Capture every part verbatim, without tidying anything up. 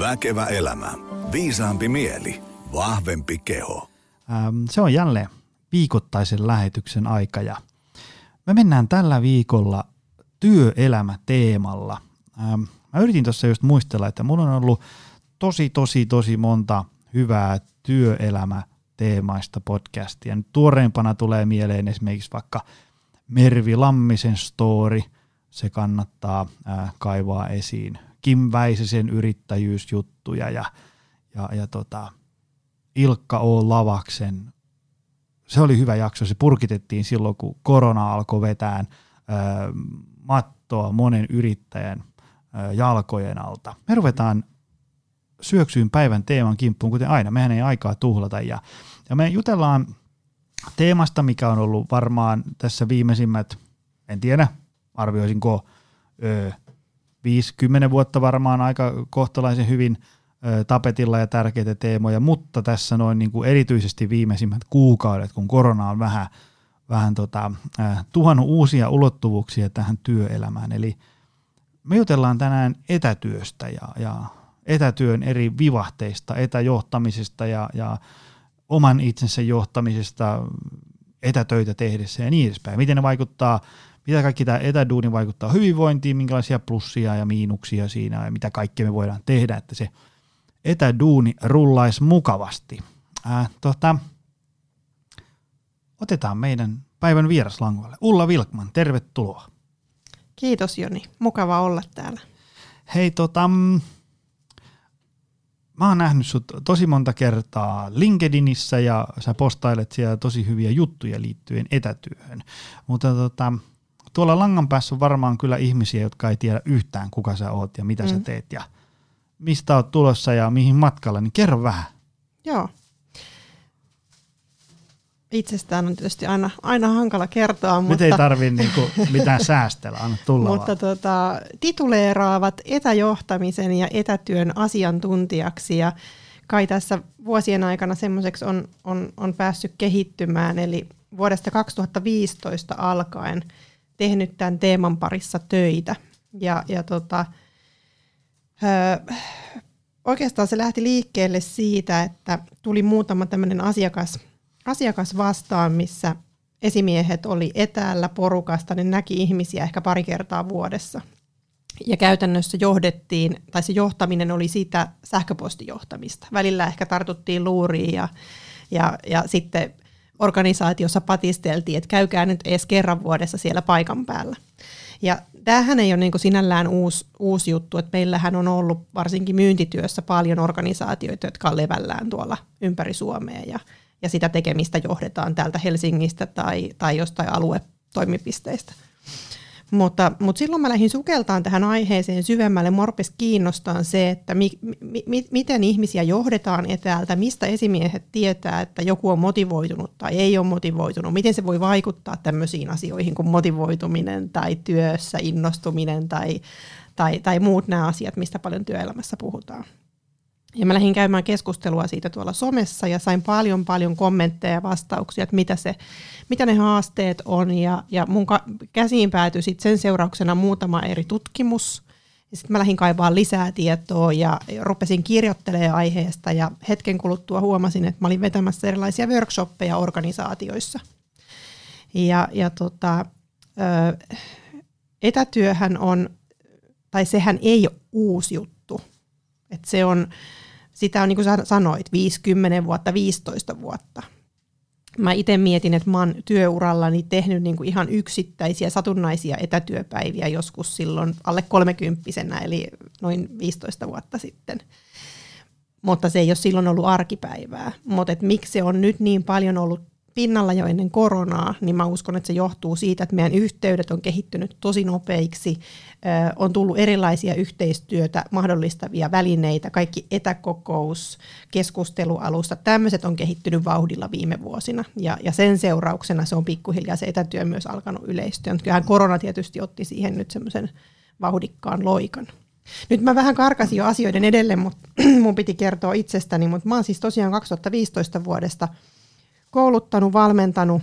Väkevä elämä, viisaampi mieli, vahvempi keho. Ähm, se on jälleen viikoittaisen lähetyksen aika ja me mennään tällä viikolla työelämäteemalla. Ähm, mä yritin tuossa just muistella, että mun on ollut tosi, tosi, tosi monta hyvää työelämäteemaista podcastia. Nyt tuoreimpana tulee mieleen esimerkiksi vaikka Mervi Lammisen story, se kannattaa äh, kaivaa esiin. Kim Väisisen yrittäjyysjuttuja ja, ja, ja tota, Ilkka O. Lavaksen, se oli hyvä jakso, se purkitettiin silloin, kun korona alkoi vetään ö, mattoa monen yrittäjän ö, jalkojen alta. Me ruvetaan syöksyyn päivän teeman kimppuun, kuten aina, mehän ei aikaa tuhlata ja, ja me jutellaan teemasta, mikä on ollut varmaan tässä viimeisimmät, en tiedä, arvioisinko ö, viisikymmentä vuotta varmaan aika kohtalaisen hyvin ö, tapetilla ja tärkeitä teemoja, mutta tässä noin niin kuin erityisesti viimeisimmät kuukaudet, kun korona on vähän, vähän tota, ö, tuhannut uusia ulottuvuuksia tähän työelämään. Eli me jutellaan tänään etätyöstä ja, ja etätyön eri vivahteista, etäjohtamisesta ja, ja oman itsensä johtamisesta etätöitä tehdessä ja niin edespäin. Miten ne vaikuttaa? Mitä kaikki tämä etäduuni vaikuttaa hyvinvointiin, minkälaisia plussia ja miinuksia siinä ja mitä kaikkea me voidaan tehdä, että se etäduuni rullaisi mukavasti. Ää, tota, otetaan meidän päivän vieraslangoille. Ulla Vilkman, tervetuloa. Kiitos Joni, mukava olla täällä. Hei, tota, mä oon nähnyt sut tosi monta kertaa LinkedInissä ja sä postailet siellä tosi hyviä juttuja liittyen etätyöhön, mutta tota... Tuolla langan päässä on varmaan kyllä ihmisiä, jotka ei tiedä yhtään, kuka sä oot ja mitä mm. sä teet ja mistä oot tulossa ja mihin matkalla, niin kerro vähän. Joo. Itsestään on tietysti aina, aina hankala kertoa. Nyt mutta... ei tarvitse niinku mitään säästellä, anna tulla vaan. Mutta tota, tituleeraavat etäjohtamisen ja etätyön asiantuntijaksi ja kai tässä vuosien aikana semmoiseksi on, on, on päässyt kehittymään, eli vuodesta kaksituhattaviisitoista alkaen tehnyt tämän teeman parissa töitä. Ja, ja tota, ö, oikeastaan se lähti liikkeelle siitä, että tuli muutama tämmöinen asiakas, asiakas vastaan, missä esimiehet oli etäällä porukasta, ne näki ihmisiä ehkä pari kertaa vuodessa. Ja käytännössä johdettiin, tai se johtaminen oli sitä sähköpostijohtamista. Välillä ehkä tartuttiin luuriin ja, ja, ja sitten... organisaatiossa patisteltiin, että käykää nyt edes kerran vuodessa siellä paikan päällä. Ja tämähän ei ole niin kuin sinällään uusi, uusi juttu, että meillähän on ollut varsinkin myyntityössä paljon organisaatioita, jotka on levällään tuolla ympäri Suomea ja, ja sitä tekemistä johdetaan täältä Helsingistä tai, tai jostain aluetoimipisteistä. Mutta, mutta silloin mä lähdin sukeltaan tähän aiheeseen syvemmälle. Mua rupesi kiinnostaa se, että mi, mi, mi, miten ihmisiä johdetaan etäältä, mistä esimiehet tietää, että joku on motivoitunut tai ei ole motivoitunut, miten se voi vaikuttaa tämmöisiin asioihin kuin motivoituminen tai työssä innostuminen tai, tai, tai muut nämä asiat, mistä paljon työelämässä puhutaan. Ja mä lähdin käymään keskustelua siitä tuolla somessa ja sain paljon paljon kommentteja ja vastauksia, että mitä, se, mitä ne haasteet on. Ja, ja mun käsiin päätyi sit sen seurauksena muutama eri tutkimus. Ja sitten mä lähdin kaivaa lisää tietoa ja rupesin kirjoittelemaan aiheesta. Ja hetken kuluttua huomasin, että mä olin vetämässä erilaisia workshoppeja organisaatioissa. Ja, ja tota, ö, etätyöhän on, tai sehän ei ole uusi juttu. Et se on... Sitä on, niin kuin sanoit, viisikymmentä vuotta, viisitoista vuotta. Mä itse mietin, että mä oon työurallani tehnyt niin kuin ihan yksittäisiä, satunnaisia etätyöpäiviä joskus silloin alle kolmekymppisenä, eli noin viisitoista vuotta sitten. Mutta se ei ole silloin ollut arkipäivää. Mutta miksi se on nyt niin paljon ollut pinnalla jo ennen koronaa, niin mä uskon, että se johtuu siitä, että meidän yhteydet on kehittynyt tosi nopeiksi, Ö, on tullut erilaisia yhteistyötä mahdollistavia välineitä, kaikki etäkokous, keskustelualusta, tämmöiset on kehittynyt vauhdilla viime vuosina, ja, ja sen seurauksena se on pikkuhiljaa se etätyö myös alkanut yleistyä, mutta kyllähän korona tietysti otti siihen nyt semmoisen vauhdikkaan loikan. Nyt mä vähän karkasin jo asioiden edelle, mutta mun piti kertoa itsestäni, mutta mä oon siis tosiaan kaksituhattaviisitoista vuodesta kouluttanut, valmentanut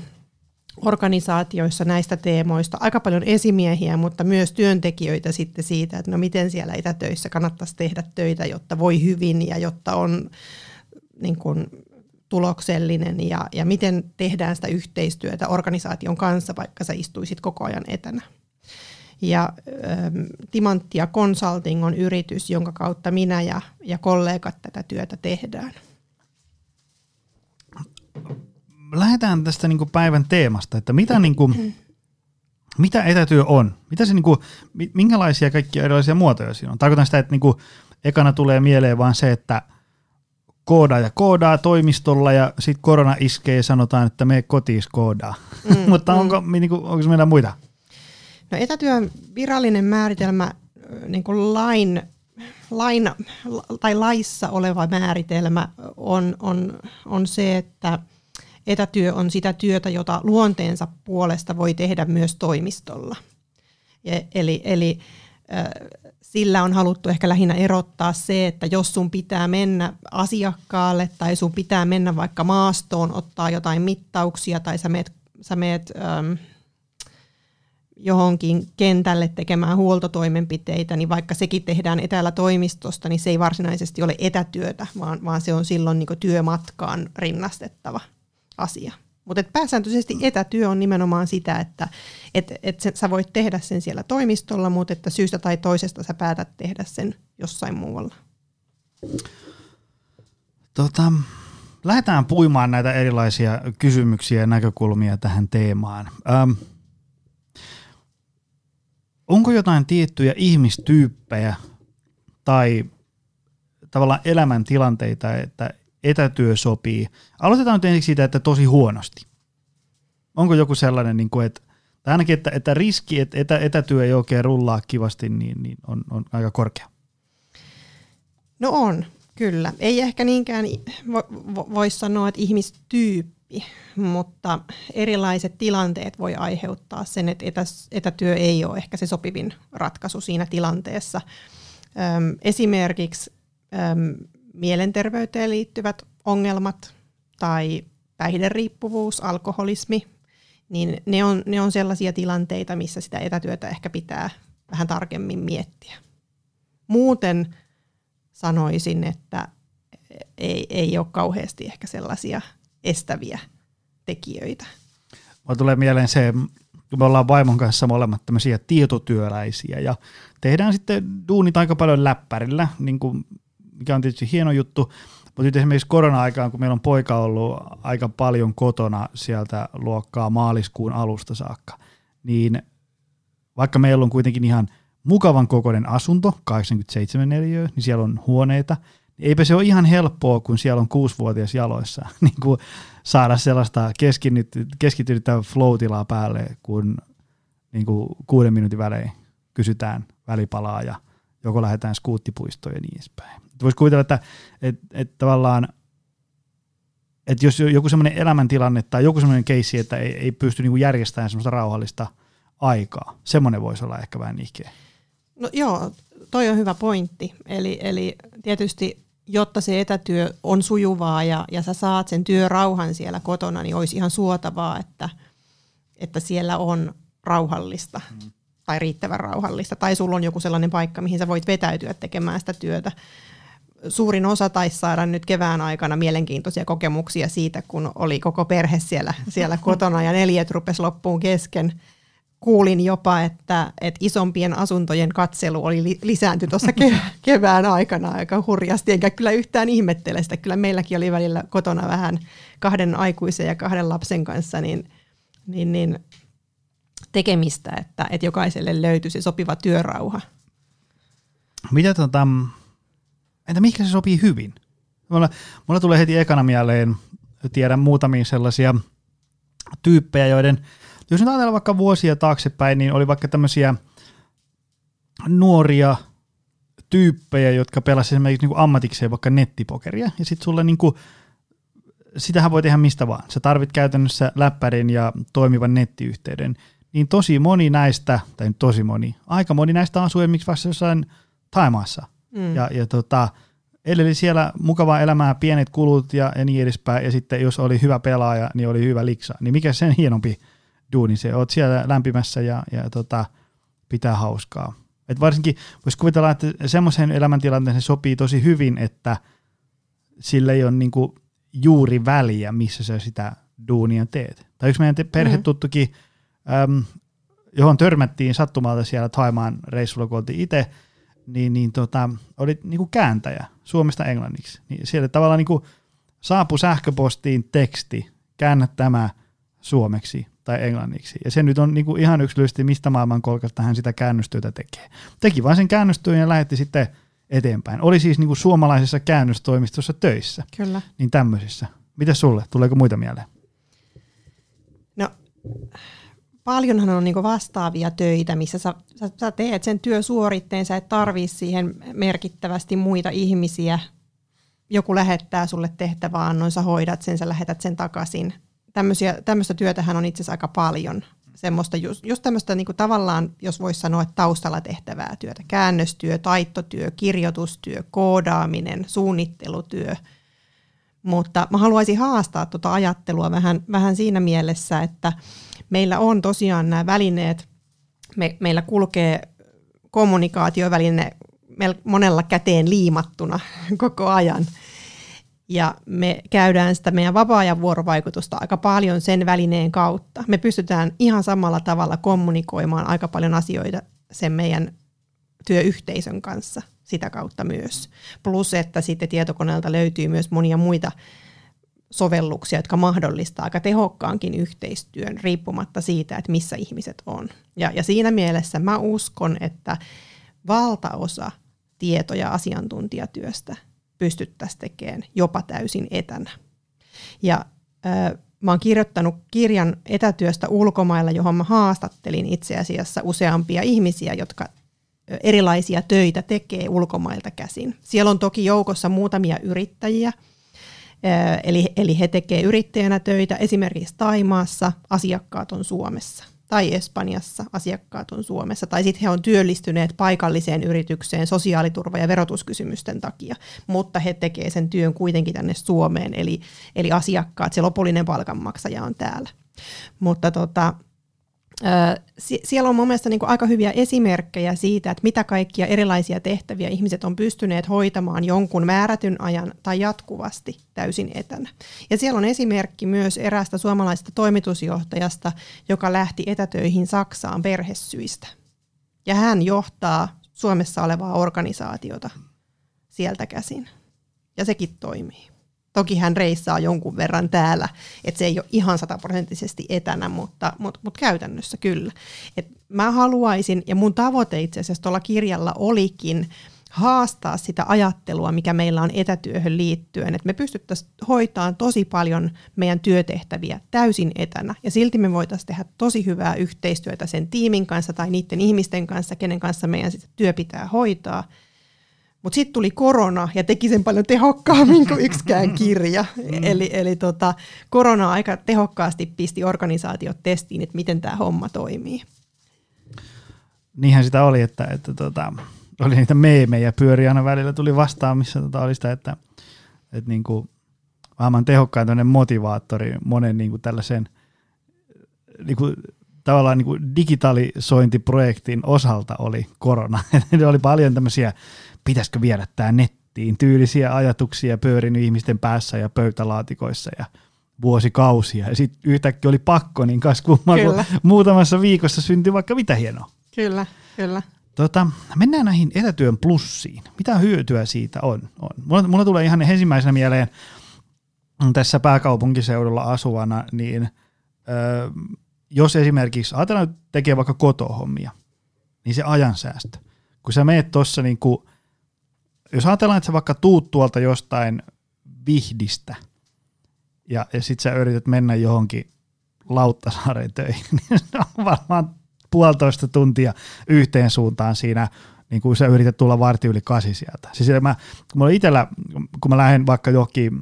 organisaatioissa näistä teemoista aika paljon esimiehiä, mutta myös työntekijöitä sitten siitä, että no miten siellä etätöissä kannattaisi tehdä töitä, jotta voi hyvin ja jotta on niin kuin tuloksellinen ja, ja miten tehdään sitä yhteistyötä organisaation kanssa, vaikka sä istuisit koko ajan etänä. Ja ähm, Timantti ja Consulting on yritys, jonka kautta minä ja, ja kollegat tätä työtä tehdään. Lähdetään tästä niin kuin päivän teemasta, että mitä, niin kuin, mitä etätyö on? Mitä se, niin kuin, minkälaisia kaikkia erilaisia muotoja siinä on? Tarkoitan sitä, että niin kuin, ekana tulee mieleen vaan se, että koodaa ja koodaa toimistolla ja sitten korona iskee ja sanotaan, että me kotiis koodaa. Mm, Mutta onko, mm. niin kuin, onko meillä muita? No etätyön virallinen määritelmä, niin kuin lain, lain, tai laissa oleva määritelmä on, on, on se, että etätyö on sitä työtä, jota luonteensa puolesta voi tehdä myös toimistolla. Ja, eli eli äh, sillä on haluttu ehkä lähinnä erottaa se, että jos sun pitää mennä asiakkaalle tai sun pitää mennä vaikka maastoon, ottaa jotain mittauksia tai sä meet, sä meet ähm, johonkin kentälle tekemään huoltotoimenpiteitä, niin vaikka sekin tehdään etäällä toimistosta, niin se ei varsinaisesti ole etätyötä, vaan, vaan se on silloin niin kuin työmatkaan rinnastettava asia. Mutta pääsääntöisesti etätyö on nimenomaan sitä, että et, et sä voit tehdä sen siellä toimistolla, mutta että syystä tai toisesta sä päätät tehdä sen jossain muualla. Tota, lähdetään puimaan näitä erilaisia kysymyksiä ja näkökulmia tähän teemaan. Ähm, onko jotain tiettyjä ihmistyyppejä tai tavallaan elämäntilanteita, että etätyö sopii? Aloitetaan nyt ensiksi siitä, että tosi huonosti. Onko joku sellainen, niin kuin, että, tai ainakin että, että riski, että etä, etätyö ei oikein rullaa kivasti, niin, niin on, on aika korkea? No on, kyllä. Ei ehkä niinkään voi sanoa, että ihmistyyppi, mutta erilaiset tilanteet voi aiheuttaa sen, että etä, etätyö ei ole ehkä se sopivin ratkaisu siinä tilanteessa. Öm, esimerkiksi... Öm, mielenterveyteen liittyvät ongelmat tai päihderiippuvuus, alkoholismi, niin ne on, ne on sellaisia tilanteita, missä sitä etätyötä ehkä pitää vähän tarkemmin miettiä. Muuten sanoisin, että ei, ei ole kauheasti ehkä sellaisia estäviä tekijöitä. Mulla tulee mieleen se, kun me ollaan vaimon kanssa molemmat tämmöisiä tietotyöläisiä ja tehdään sitten duunit aika paljon läppärillä, niin kuin mikä on tietysti hieno juttu, mutta nyt esimerkiksi korona-aikaan, kun meillä on poika ollut aika paljon kotona sieltä luokkaa maaliskuun alusta saakka, niin vaikka meillä on kuitenkin ihan mukavan kokoinen asunto, kahdeksankymmentäseitsemän neliötä, niin siellä on huoneita, niin eipä se ole ihan helppoa, kun siellä on kuusivuotias jaloissa, niin kuin saada sellaista keskittynyttä flow-tilaa päälle, kun niin kuin kuuden minuutin välein kysytään välipalaa ja joko lähdetään skuuttipuistoon ja niin edespäin. Voisi kuvitella, että, että, että tavallaan, että jos joku sellainen elämäntilanne tai joku sellainen keissi, että ei, ei pysty niinku järjestämään sellaista rauhallista aikaa, semmoinen voisi olla ehkä vähän nihkeä. No joo, toi on hyvä pointti. Eli, eli tietysti, jotta se etätyö on sujuvaa ja, ja sä saat sen työrauhan siellä kotona, niin olisi ihan suotavaa, että, että siellä on rauhallista. Mm. tai riittävän rauhallista, tai sulla on joku sellainen paikka, mihin sä voit vetäytyä tekemään sitä työtä. Suurin osa taisi saada nyt kevään aikana mielenkiintoisia kokemuksia siitä, kun oli koko perhe siellä, siellä kotona ja neljät rupesi loppuun kesken. Kuulin jopa, että, että isompien asuntojen katselu oli lisäänty tuossa kevään aikana aika hurjasti, enkä kyllä yhtään ihmettele sitä. Kyllä meilläkin oli välillä kotona vähän kahden aikuisen ja kahden lapsen kanssa, niin... niin, niin tekemistä, että, että jokaiselle löytyy se sopiva työrauha. Mitä tota, entä mihinkä se sopii hyvin? Mulla, mulla tulee heti ekana mieleen, tiedän muutamia sellaisia tyyppejä, joiden, jos nyt ajatellaan vaikka vuosia taaksepäin, niin oli vaikka tämmöisiä nuoria tyyppejä, jotka pelasivat esimerkiksi niin kuin ammatikseen vaikka nettipokeria, ja sitten sulle niin kuin sitähän voi tehdä mistä vaan. Sä tarvit käytännössä läppärin ja toimivan nettiyhteyden. Niin tosi moni näistä, tai tosi moni, aika moni näistä asuu esimerkiksi vasta jossain Thaimaassa. Mm. Ja, ja tota, eli siellä mukavaa elämää, pienet kulut ja, ja niin edespäin. Ja sitten jos oli hyvä pelaaja, niin oli hyvä liksa. Niin mikä sen hienompi duunissa, oot siellä lämpimässä ja, ja tota, pitää hauskaa. Et varsinkin voisi kuvitella, että semmoisen elämäntilanteeseen sopii tosi hyvin, että sillä ei ole niinku juuri väliä, missä sä sitä duunia teet. Tai yksi meidän te- perhetuttukin, mm-hmm. äm, johon törmättiin sattumalta siellä Thaimaan reissulla, kun oltiin itse, niin, niin tota, oli niinku kääntäjä suomesta englanniksi. Niin siellä tavallaan niinku saapui sähköpostiin teksti, käännä tämä suomeksi tai englanniksi. Ja se nyt on niinku ihan yksilöllisesti, mistä maailmankolkasta hän sitä käännöstyötä tekee. Teki vaan sen käännöstyön ja lähetti sitten eteenpäin. Oli siis niinku suomalaisessa käännöstoimistossa töissä. Kyllä. Niin tämmöisissä. Mitäs sulle? Tuleeko muita mieleen? No, paljonhan on niinku vastaavia töitä, missä sä, sä, sä teet sen työsuoritteen, sä et tarvii siihen merkittävästi muita ihmisiä. Joku lähettää sulle tehtävää, annon, sä hoidat sen, sä lähetät sen takaisin. Tämmöisiä, tämmöistä työtähän on itse asiassa aika paljon. Semmoista, just, just tämmöistä niinku tavallaan, jos voisi sanoa, että taustalla tehtävää työtä. Käännöstyö, taittotyö, kirjoitustyö, koodaaminen, suunnittelutyö. Mutta mä haluaisin haastaa tuota ajattelua vähän, vähän siinä mielessä, että meillä on tosiaan nämä välineet, me, meillä kulkee kommunikaatioväline monella käteen liimattuna koko ajan. Ja me käydään sitä meidän vapaa-ajan vuorovaikutusta aika paljon sen välineen kautta. Me pystytään ihan samalla tavalla kommunikoimaan aika paljon asioita sen meidän työyhteisön kanssa sitä kautta myös. Plus, että sitten tietokoneelta löytyy myös monia muita sovelluksia, jotka mahdollistaa aika tehokkaankin yhteistyön riippumatta siitä, että missä ihmiset on. Ja, ja siinä mielessä mä uskon, että valtaosa tieto- ja asiantuntijatyöstä pystyttäisiin tekemään jopa täysin etänä. Ja äh, mä oon kirjoittanut kirjan etätyöstä ulkomailla, johon mä haastattelin itse asiassa useampia ihmisiä, jotka erilaisia töitä tekee ulkomailta käsin. Siellä on toki joukossa muutamia yrittäjiä, äh, eli, eli he tekee yrittäjänä töitä esimerkiksi Thaimaassa, asiakkaat on Suomessa. Tai Espanjassa, asiakkaat on Suomessa, tai sitten he on työllistyneet paikalliseen yritykseen sosiaaliturva- ja verotuskysymysten takia, mutta he tekevät sen työn kuitenkin tänne Suomeen, eli, eli asiakkaat, se lopullinen palkanmaksaja on täällä. Mutta tota, siellä on mun mielestä niinku aika hyviä esimerkkejä siitä, että mitä kaikkia erilaisia tehtäviä ihmiset on pystyneet hoitamaan jonkun määrätyn ajan tai jatkuvasti täysin etänä. Ja siellä on esimerkki myös eräästä suomalaisesta toimitusjohtajasta, joka lähti etätöihin Saksaan perhesyistä. Ja hän johtaa Suomessa olevaa organisaatiota sieltä käsin. Ja sekin toimii. Toki hän reissaa jonkun verran täällä, että se ei ole ihan sataprosenttisesti etänä, mutta, mutta, mutta käytännössä kyllä. Et mä haluaisin, ja mun tavoite itse asiassa tuolla kirjalla olikin haastaa sitä ajattelua, mikä meillä on etätyöhön liittyen, että me pystyttäisiin hoitamaan tosi paljon meidän työtehtäviä täysin etänä, ja silti me voitaisiin tehdä tosi hyvää yhteistyötä sen tiimin kanssa tai niiden ihmisten kanssa, kenen kanssa meidän sitä työ pitää hoitaa. Mutta sitten tuli korona ja teki sen paljon tehokkaammin kuin yksikään kirja. Mm. Eli, eli tota, korona aika tehokkaasti pisti organisaatiot testiin, että miten tämä homma toimii. Niinhän sitä oli, että, että tota, oli niitä meemejä pyöri aina välillä, tuli vastaan, missä tota oli sitä, että, että niinku, maailman tehokkain tämmöinen motivaattori monen niinku tällaisen niinku, tavallaan niinku digitalisointiprojektin osalta oli korona. Oli paljon tämmöisiä pitäisikö viedä tämä nettiin, tyylisiä ajatuksia pyörinyt ihmisten päässä ja pöytälaatikoissa ja vuosikausia. Ja sitten yhtäkkiä oli pakko, niin kas kummaa, kun muutamassa viikossa syntyi vaikka mitä hienoa. Kyllä, kyllä. Tota, mennään näihin etätyön plussiin. Mitä hyötyä siitä on? on. Mulla, mulla tulee ihan ensimmäisenä mieleen tässä pääkaupunkiseudulla asuvana, niin ö, jos esimerkiksi ajatellaan, että tekee vaikka kotohommia, niin se ajansäästö. Kun sä meet tuossa niin kuin jos ajatellaan, että sä vaikka tuut tuolta jostain Vihdistä ja, ja sit sä yrität mennä johonkin Lauttasaaren töihin, niin se on varmaan puolitoista tuntia yhteen suuntaan siinä, niin kun sä yrität tulla vartin yli kasi sieltä. Siis mä, kun mä itellä, kun mä lähden vaikka johonkin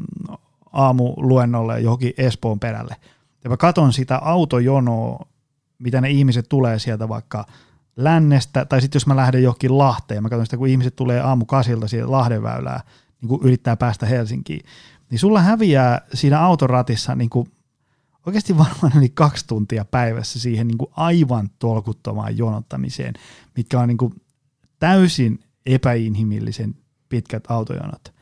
aamuluennolle johonkin Espoon perälle ja mä katon sitä autojonoa, mitä ne ihmiset tulee sieltä vaikka lännestä, tai sitten jos mä lähden johonkin Lahteen, mä katson sitä, kun ihmiset tulee aamukasilta siihen Lahden väylään, niin kun yrittää päästä Helsinkiin, niin sulla häviää siinä autoratissa niin kun oikeasti varmaan yli kaksi tuntia päivässä siihen niin kuin aivan tolkuttomaan jonottamiseen, mitkä on niin kuin täysin epäinhimillisen pitkät autojonot.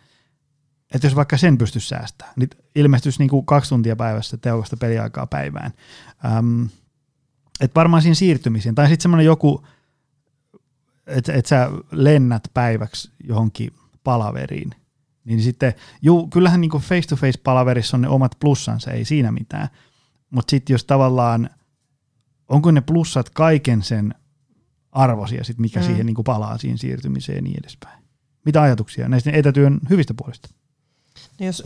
Että jos vaikka sen pystyisi säästämään, niin ilmestyisi niin kuin kaksi tuntia päivässä teokasta peliaikaa päivään. Öm, et varmaan siinä siirtymiseen. Tai sitten semmoinen joku, että et sä lennät päiväksi johonkin palaveriin. Niin sitten, juu, kyllähän niin kuin face-to-face-palaverissa on ne omat plussansa, ei siinä mitään. Mutta sitten jos tavallaan, onko ne plussat kaiken sen arvoisia, sit mikä mm. siihen niin kuin palaa siihen siirtymiseen ja niin edespäin. Mitä ajatuksia näistä etätyön hyvistä puolista? No jos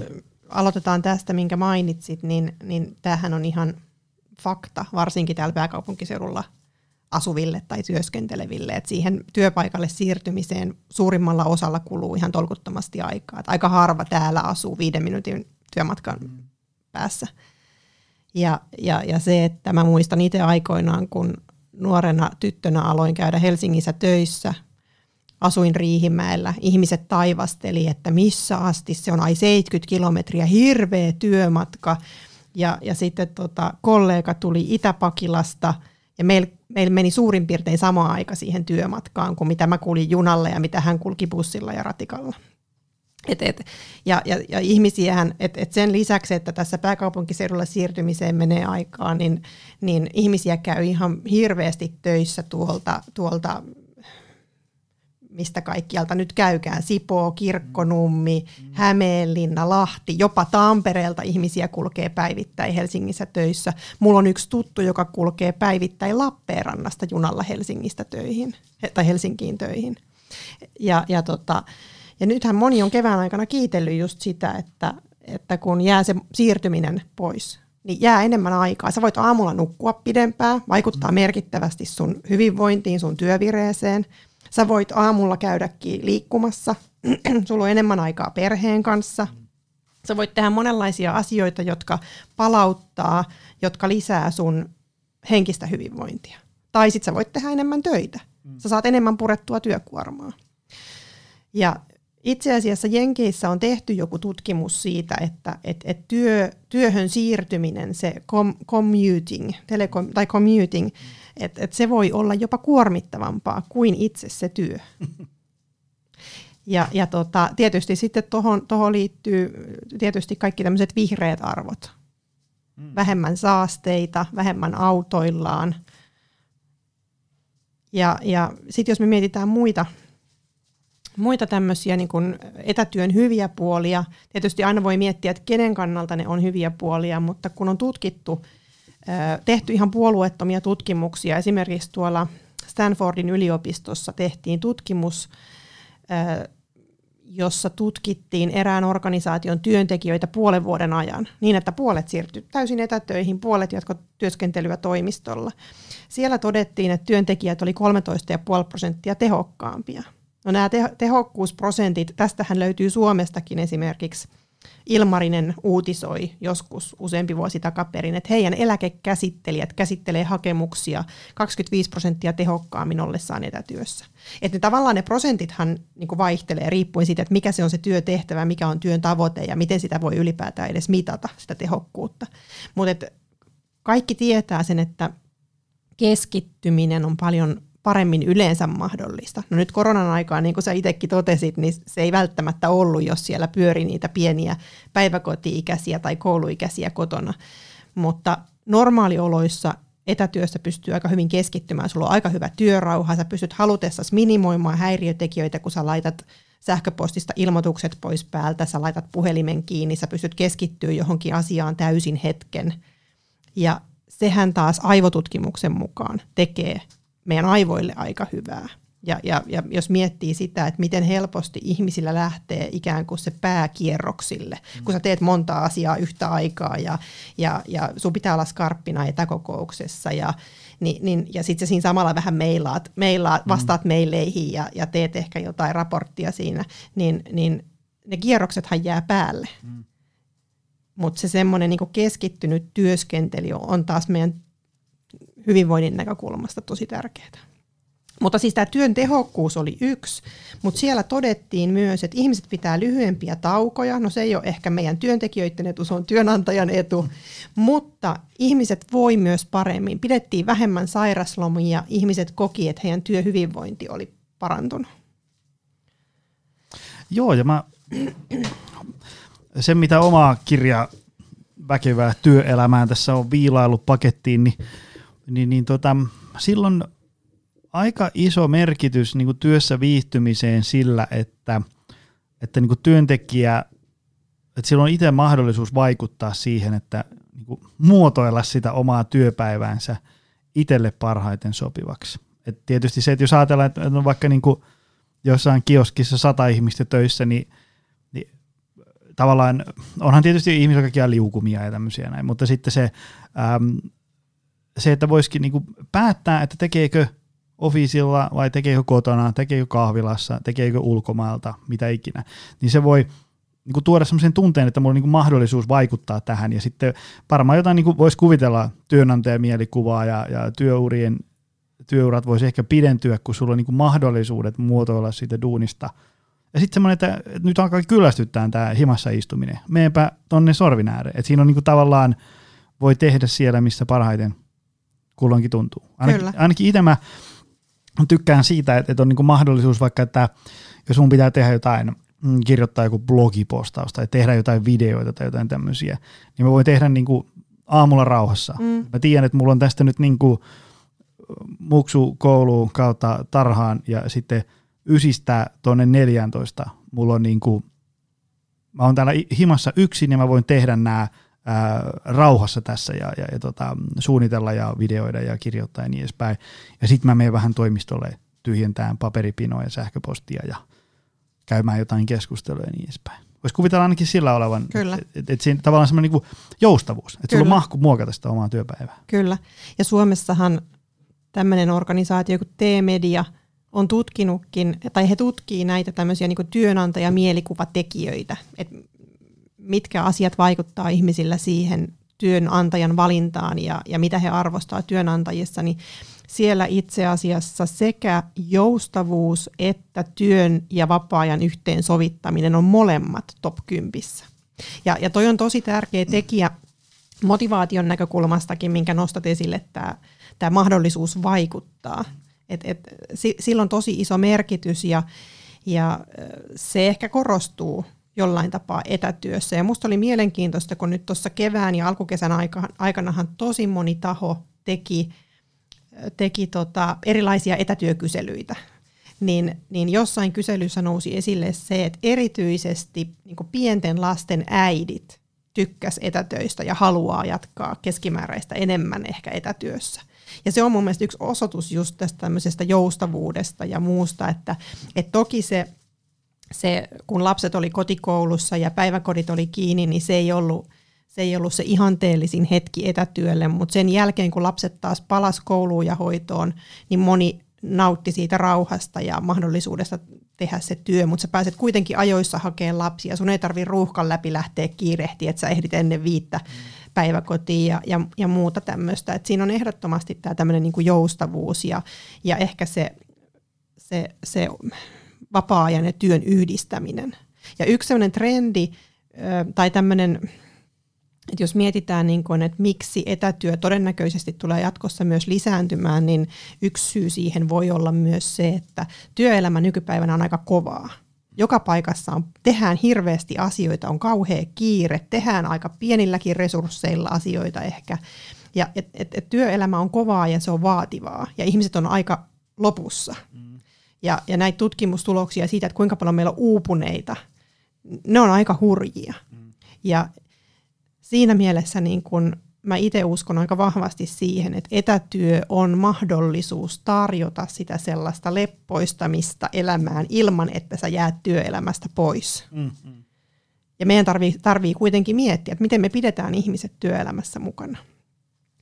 aloitetaan tästä, minkä mainitsit, niin, niin tämähän on ihan fakta, varsinkin täällä pääkaupunkiseudulla asuville tai työskenteleville. Et siihen työpaikalle siirtymiseen suurimmalla osalla kuluu ihan tolkuttomasti aikaa. Et aika harva täällä asuu viiden minuutin työmatkan mm. päässä. Ja, ja, ja se, että mä muistan itse aikoinaan, kun nuorena tyttönä aloin käydä Helsingissä töissä, asuin Riihimäellä, ihmiset taivasteli, että missä asti, se on ai seitsemänkymmentä kilometriä, hirveä työmatka. Ja, ja sitten tota, kollega tuli Itä-Pakilasta ja meillä meil meni suurin piirtein sama aika siihen työmatkaan kuin mitä mä kuljin junalla ja mitä hän kulki bussilla ja ratikalla. Et, et, ja, ja, ja ihmisiähän, et, et sen lisäksi, että tässä pääkaupunkiseudulla siirtymiseen menee aikaa, niin, niin ihmisiä käy ihan hirveästi töissä tuolta, tuolta mistä kaikkialta nyt käykään, Sipoo, Kirkkonummi, mm. Hämeenlinna, Lahti, jopa Tampereelta ihmisiä kulkee päivittäin Helsingissä töissä. Mulla on yksi tuttu, joka kulkee päivittäin Lappeenrannasta junalla Helsingistä töihin, tai Helsinkiin töihin. Ja, ja, tota, ja nythän moni on kevään aikana kiitellyt just sitä, että, että kun jää se siirtyminen pois, niin jää enemmän aikaa. Sä voit aamulla nukkua pidempään, vaikuttaa mm. merkittävästi sun hyvinvointiin, sun työvireeseen. Sä voit aamulla käydäkin liikkumassa, sulla on enemmän aikaa perheen kanssa. Sä voit tehdä monenlaisia asioita, jotka palauttaa, jotka lisää sun henkistä hyvinvointia. Tai sit sä voit tehdä enemmän töitä. Sä saat enemmän purettua työkuormaa. Ja itse asiassa Jenkeissä on tehty joku tutkimus siitä, että et, et työ, työhön siirtyminen, se com, commuting, telekom, tai commuting, että et se voi olla jopa kuormittavampaa kuin itse se työ. Ja, ja tota, tietysti sitten tohon, tohon liittyy tietysti kaikki tämmöiset vihreät arvot. Vähemmän saasteita, vähemmän autoillaan. Ja, ja sitten jos me mietitään muita... Muita tämmöisiä niin kuin etätyön hyviä puolia. Tietysti aina voi miettiä, että kenen kannalta ne on hyviä puolia, mutta kun on tutkittu, tehty ihan puolueettomia tutkimuksia. Esimerkiksi tuolla Stanfordin yliopistossa tehtiin tutkimus, jossa tutkittiin erään organisaation työntekijöitä puolen vuoden ajan niin, että puolet siirtyi täysin etätöihin, puolet jatko työskentelyä toimistolla. Siellä todettiin, että työntekijät oli kolmetoista pilkku viisi prosenttia tehokkaampia. No nämä tehokkuusprosentit, tästähän löytyy Suomestakin esimerkiksi. Ilmarinen uutisoi joskus useampi vuosi takaperin, että heidän eläkekäsittelijät käsittelee hakemuksia kaksikymmentäviisi prosenttia tehokkaammin ollessaan etätyössä. Että ne, tavallaan ne prosentithan niin kuin vaihtelee riippuen siitä, että mikä se on se työtehtävä, mikä on työn tavoite ja miten sitä voi ylipäätään edes mitata, sitä tehokkuutta. Mutta kaikki tietää sen, että keskittyminen on paljon paremmin yleensä mahdollista. No nyt koronan aikaa, niin kuin sä itsekin totesit, niin se ei välttämättä ollut, jos siellä pyöri niitä pieniä päiväkoti-ikäisiä tai kouluikäisiä kotona. Mutta normaalioloissa etätyössä pystyy aika hyvin keskittymään. Sulla on aika hyvä työrauha, sä pystyt halutessasi minimoimaan häiriötekijöitä, kun sä laitat sähköpostista ilmoitukset pois päältä, sä laitat puhelimen kiinni, sä pystyt keskittyä johonkin asiaan täysin hetken. Ja sehän taas aivotutkimuksen mukaan tekee meidän aivoille aika hyvää. Ja, ja, ja jos miettii sitä, että miten helposti ihmisillä lähtee ikään kuin se pääkierroksille, mm. kun sä teet monta asiaa yhtä aikaa ja, ja, ja sun pitää olla skarppina etäkokouksessa ja, niin, niin, ja sitten sä siinä samalla vähän meilaat, meilaat vastaat mm. meileihin ja, ja teet ehkä jotain raporttia siinä, niin, niin ne kierroksethan jää päälle. Mm. Mutta se semmoinen niinku keskittynyt työskentely on taas meidän hyvinvoinnin näkökulmasta tosi tärkeää. Mutta siis tämä työn tehokkuus oli yksi, mutta siellä todettiin myös, että ihmiset pitää lyhyempiä taukoja. No se ei ole ehkä meidän työntekijöiden etu, se on työnantajan etu, mutta ihmiset voi myös paremmin. Pidettiin vähemmän sairaslomia, ihmiset koki, että heidän työhyvinvointi oli parantunut. Joo, ja mä, sen mitä omaa kirjaa Väkevää työelämään tässä on viilailu pakettiin, niin, niin, niin tota, silloin aika iso merkitys niin kuin työssä viihtymiseen sillä, että, että niin kuin työntekijä, että sillä on itse mahdollisuus vaikuttaa siihen, että niin kuin muotoilla sitä omaa työpäiväänsä itselle parhaiten sopivaksi. Et tietysti se, että jos ajatellaan, että on vaikka niin kuin jossain kioskissa sata ihmistä töissä, niin, niin tavallaan onhan tietysti ihmisillä kaikkia liukumia ja tämmöisiä näin, mutta sitten se, äm, se että voisikin niin kuin päättää, että tekeekö ofisilla vai tekeekö kotona, tekeekö kahvilassa, tekeekö ulkomailta, mitä ikinä, niin se voi niin kuin tuoda semmoisen tunteen, että mulla on niin kuin mahdollisuus vaikuttaa tähän, ja sitten varmaan jotain niin kuin voisi kuvitella työnantajamielikuvaa, ja, ja työurien, työurat voisi ehkä pidentyä, kun sulla on niin kuin mahdollisuudet muotoilla siitä duunista. Ja sitten semmoinen, että nyt alkaa kyllästyttää tämä himassa istuminen, meenpä tonne sorvin ääreen, että siinä on niin kuin tavallaan voi tehdä siellä, missä parhaiten kulloinkin tuntuu. Ainakin, ainakin itse mä tykkään siitä, että on niin kuin mahdollisuus vaikka, että jos mun pitää tehdä jotain, kirjoittaa joku blogipostaus tai tehdä jotain videoita tai jotain tämmöisiä, niin mä voin tehdä niin kuin aamulla rauhassa. Mm. Mä tiedän, että mulla on tästä nyt niin kuin muksu kouluun kautta tarhaan ja sitten ysistä tuonne neljääntoista. Mulla on niin kuin, mä oon täällä himassa yksin ja mä voin tehdä nämä Ää, rauhassa tässä ja, ja, ja tota, suunnitella ja videoida ja kirjoittaa ja niin edespäin. Ja sitten mä menen vähän toimistolle tyhjentämään paperipinoa ja sähköpostia ja käymään jotain keskustelua ja niin edespäin. Voisi kuvitella ainakin sillä olevan, että et, et siinä tavallaan semmoinen niinku joustavuus, että sulla on mahku muokata sitä omaa työpäivää. Kyllä, ja Suomessahan tämmöinen organisaatio kuin T-Media on tutkinutkin, tai he tutkii näitä tämmöisiä niinku työnantajamielikuvatekijöitä, että mitkä asiat vaikuttaa ihmisillä siihen työnantajan valintaan ja, ja mitä he arvostaa työnantajissa, niin siellä itse asiassa sekä joustavuus että työn ja vapaa-ajan yhteensovittaminen on molemmat top kympissä. Ja, ja toi on tosi tärkeä tekijä motivaation näkökulmastakin, minkä nostat esille tämä, tämä mahdollisuus vaikuttaa. Et, et, sillä on tosi iso merkitys ja, ja se ehkä korostuu jollain tapaa etätyössä. Ja musta oli mielenkiintoista, kun nyt tuossa kevään ja alkukesän aikanahan tosi moni taho teki, teki tota erilaisia etätyökyselyitä. Niin, niin jossain kyselyssä nousi esille se, että erityisesti niin kuin pienten lasten äidit tykkäs etätöistä ja haluaa jatkaa keskimääräistä enemmän ehkä etätyössä. Ja se on mun mielestä yksi osoitus just tästä tämmöisestä joustavuudesta ja muusta, että, että toki se Se, kun lapset oli kotikoulussa ja päiväkodit oli kiinni, niin se ei ollut se, ei ollut se ihanteellisin hetki etätyölle, mutta sen jälkeen kun lapset taas palasi kouluun ja hoitoon, niin moni nautti siitä rauhasta ja mahdollisuudesta tehdä se työ, mutta sä pääset kuitenkin ajoissa hakemaan lapsia, sun ei tarvitse ruuhkan läpi lähteä kiirehtiä, että sä ehdit ennen viittä päiväkotiin ja, ja, ja muuta tämmöistä. Et siinä on ehdottomasti tämä tämmöinen niinku joustavuus ja, ja ehkä se... se, se vapaa-ajan ja työn yhdistäminen. Ja yksi sellainen trendi, tai tämmöinen, että jos mietitään, niin kuin, että miksi etätyö todennäköisesti tulee jatkossa myös lisääntymään, niin yksi syy siihen voi olla myös se, että työelämä nykypäivänä on aika kovaa. Joka paikassa on, tehdään hirveästi asioita, on kauhea kiire, tehdään aika pienilläkin resursseilla asioita ehkä. Ja et, et, et työelämä on kovaa ja se on vaativaa, ja ihmiset on aika lopussa. Ja, ja näitä tutkimustuloksia siitä, että kuinka paljon meillä on uupuneita, ne on aika hurjia. Mm. Ja siinä mielessä niin kun mä itse uskon aika vahvasti siihen, että etätyö on mahdollisuus tarjota sitä sellaista leppoistamista elämään ilman, että sä jäät työelämästä pois. Mm-hmm. Ja meidän tarvii, tarvii kuitenkin miettiä, että miten me pidetään ihmiset työelämässä mukana.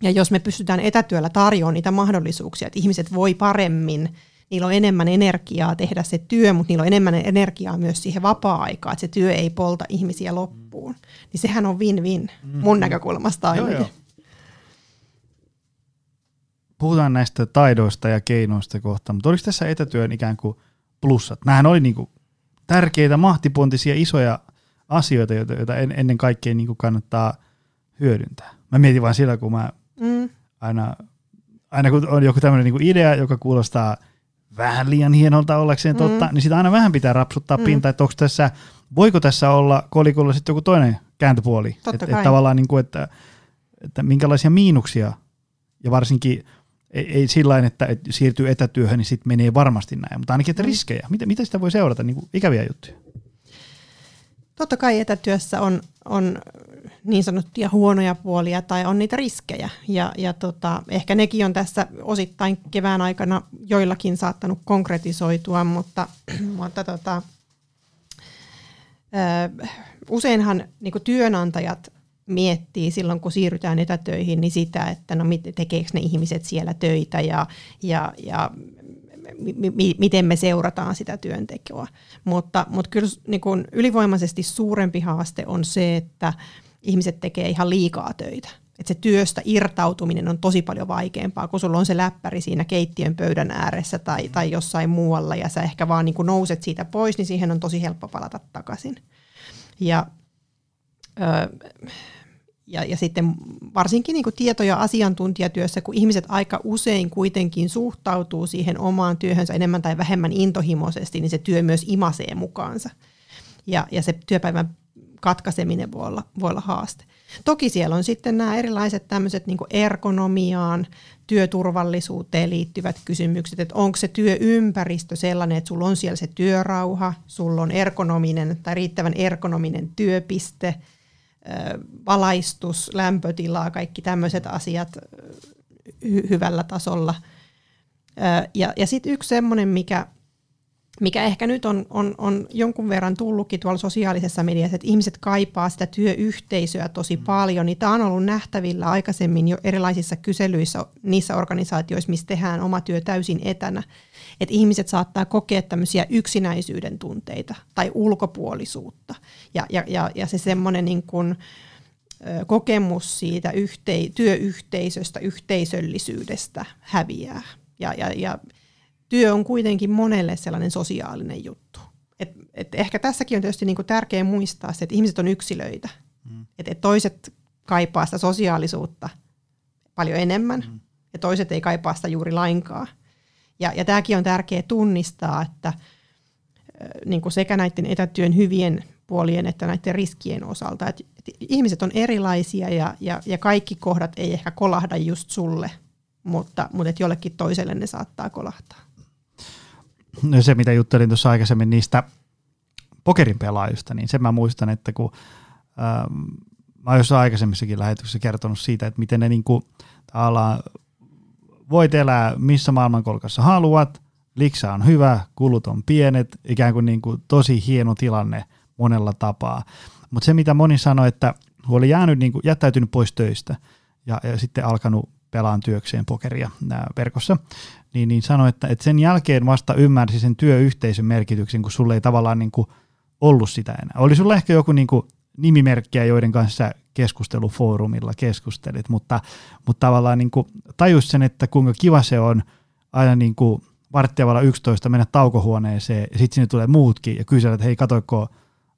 Ja jos me pystytään etätyöllä tarjoamaan niitä mahdollisuuksia, että ihmiset voi paremmin, niillä on enemmän energiaa tehdä se työ, mutta niillä on enemmän energiaa myös siihen vapaa-aikaan, että se työ ei polta ihmisiä loppuun. Mm. Niin sehän on win-win mun mm. näkökulmasta ainakin. Joo, joo. puhutaan näistä taidoista ja keinoista kohta, mutta oliko tässä etätyön ikään kuin plussat? Nämähän oli niin kuin tärkeitä, mahtipontisia, isoja asioita, joita ennen kaikkea niin kuin kannattaa hyödyntää. Mä mietin vaan sillä, kun mä mm. aina, aina kun on joku tämmöinen niin kuin idea, joka kuulostaa vähän liian hienolta ollakseen totta, mm. niin sitä aina vähän pitää rapsuttaa mm. pintaan, että onko tässä, voiko tässä olla kolikolla sitten joku toinen kääntöpuoli? Että et tavallaan, niin kuin, että, että minkälaisia miinuksia, ja varsinkin ei, ei sillain, että et siirtyy etätyöhön, niin sitten menee varmasti näin, mutta ainakin että riskejä. Mitä, mitä sitä voi seurata, niin kuin ikäviä juttuja? Totta kai etätyössä on, on niin sanottuja huonoja puolia tai on niitä riskejä. Ja, ja tota, ehkä nekin on tässä osittain kevään aikana joillakin saattanut konkretisoitua, mutta, mutta tota, ö, useinhan niin kuin työnantajat miettii silloin, kun siirrytään etätöihin, niin sitä, että no, tekeekö ne ihmiset siellä töitä ja, ja, ja mi, mi, miten me seurataan sitä työntekoa. Mutta, mutta kyllä niin kuin ylivoimaisesti suurempi haaste on se, että ihmiset tekee ihan liikaa töitä. Et se työstä irtautuminen on tosi paljon vaikeampaa, kun sulla on se läppäri siinä keittiön pöydän ääressä tai, tai jossain muualla, ja sä ehkä vaan niin kuin nouset siitä pois, niin siihen on tosi helppo palata takaisin. Ja, öö, ja, ja sitten varsinkin niin kuin tieto- ja asiantuntijatyössä, kun ihmiset aika usein kuitenkin suhtautuu siihen omaan työhönsä enemmän tai vähemmän intohimoisesti, niin se työ myös imasee mukaansa. Ja, ja se työpäivän katkaiseminen voi olla, voi olla haaste. Toki siellä on sitten nämä erilaiset tämmöiset niin kuin ergonomiaan, työturvallisuuteen liittyvät kysymykset, että onko se työympäristö sellainen, että sulla on siellä se työrauha, sulla on ergonominen tai riittävän ergonominen työpiste, valaistus, lämpötilaa, kaikki tämmöiset asiat hy- hyvällä tasolla. Ja, ja sitten yksi semmoinen, mikä Mikä ehkä nyt on, on, on jonkun verran tullutkin tuolla sosiaalisessa mediassa, että ihmiset kaipaa sitä työyhteisöä tosi paljon. Niin tämä on ollut nähtävillä aikaisemmin jo erilaisissa kyselyissä niissä organisaatioissa, missä tehdään oma työ täysin etänä. Että ihmiset saattaa kokea tämmöisiä yksinäisyyden tunteita tai ulkopuolisuutta. Ja, ja, ja, ja se semmoinen niin kuin kokemus siitä yhte, työyhteisöstä, yhteisöllisyydestä häviää. Ja, ja, ja työ on kuitenkin monelle sellainen sosiaalinen juttu. Et, et ehkä tässäkin on tietysti niinku tärkeää muistaa se, että ihmiset on yksilöitä. Mm. Et, et toiset kaipaa sitä sosiaalisuutta paljon enemmän mm. ja toiset ei kaipaa sitä juuri lainkaan. Ja, ja tämäkin on tärkeää tunnistaa, että äh, niinku sekä näiden etätyön hyvien puolien että näiden riskien osalta. Et, et ihmiset on erilaisia ja, ja, ja kaikki kohdat ei ehkä kolahda just sulle, mutta, mutta et jollekin toiselle ne saattaa kolahtaa. No se, mitä juttelin tuossa aikaisemmin niistä pokerin pelaajista, niin sen mä muistan, että kun ähm, mä oon jossain aikaisemmissakin lähetyksessä kertonut siitä, että miten ne niinku, ala, voit elää missä maailmankolkassa haluat, liksa on hyvä, kulut on pienet, ikään kuin niinku tosi hieno tilanne monella tapaa. Mutta se, mitä moni sanoi, että hän oli jäänyt, niinku, jättäytynyt pois töistä ja, ja sitten alkanut pelaan työkseen pokeria nää, verkossa, niin, niin sanoi, että, että sen jälkeen vasta ymmärsi sen työyhteisön merkityksen, kun sulle ei tavallaan niin kuin ollut sitä enää. Oli sulla ehkä joku niin kuin nimimerkkiä, joiden kanssa keskustelufoorumilla keskustelit, mutta, mutta tavallaan niin kuin tajusi sen, että kuinka kiva se on aina niin kuin varttiavalla yksitoista mennä taukohuoneeseen, ja sitten sinne tulee muutkin ja kysyvät, että hei, katoiko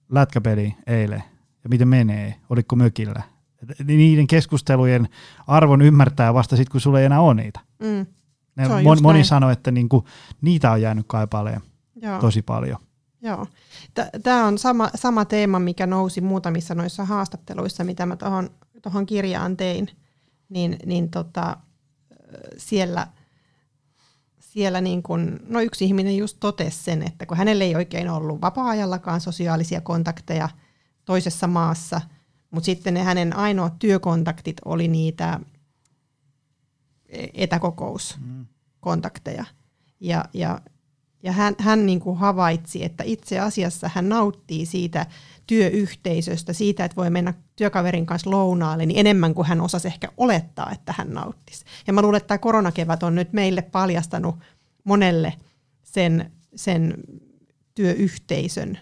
lätkäpeli eilen, ja miten menee, oliko mökillä. Niiden keskustelujen arvon ymmärtää vasta sitten, kun sulla ei enää ole niitä. Mm. Ne moni moni sanoi, että niinku, niitä on jäänyt kaipailemaan tosi paljon. Joo. Tämä on sama, sama teema, mikä nousi muutamissa noissa haastatteluissa, mitä mä tuohon kirjaan tein. Niin, niin tota, siellä siellä niin kun, no yksi ihminen just totesi sen, että kun hänellä ei oikein ollut vapaa-ajallakaan sosiaalisia kontakteja toisessa maassa, mutta sitten ne hänen ainoat työkontaktit oli niitä etäkokouskontakteja. Ja, ja, ja hän, hän niin kuin havaitsi, että itse asiassa hän nauttii siitä työyhteisöstä, siitä, että voi mennä työkaverin kanssa lounaalle, niin enemmän kuin hän osasi ehkä olettaa, että hän nauttisi. Ja mä luulen, että tämä koronakevät on nyt meille paljastanut monelle sen, sen työyhteisön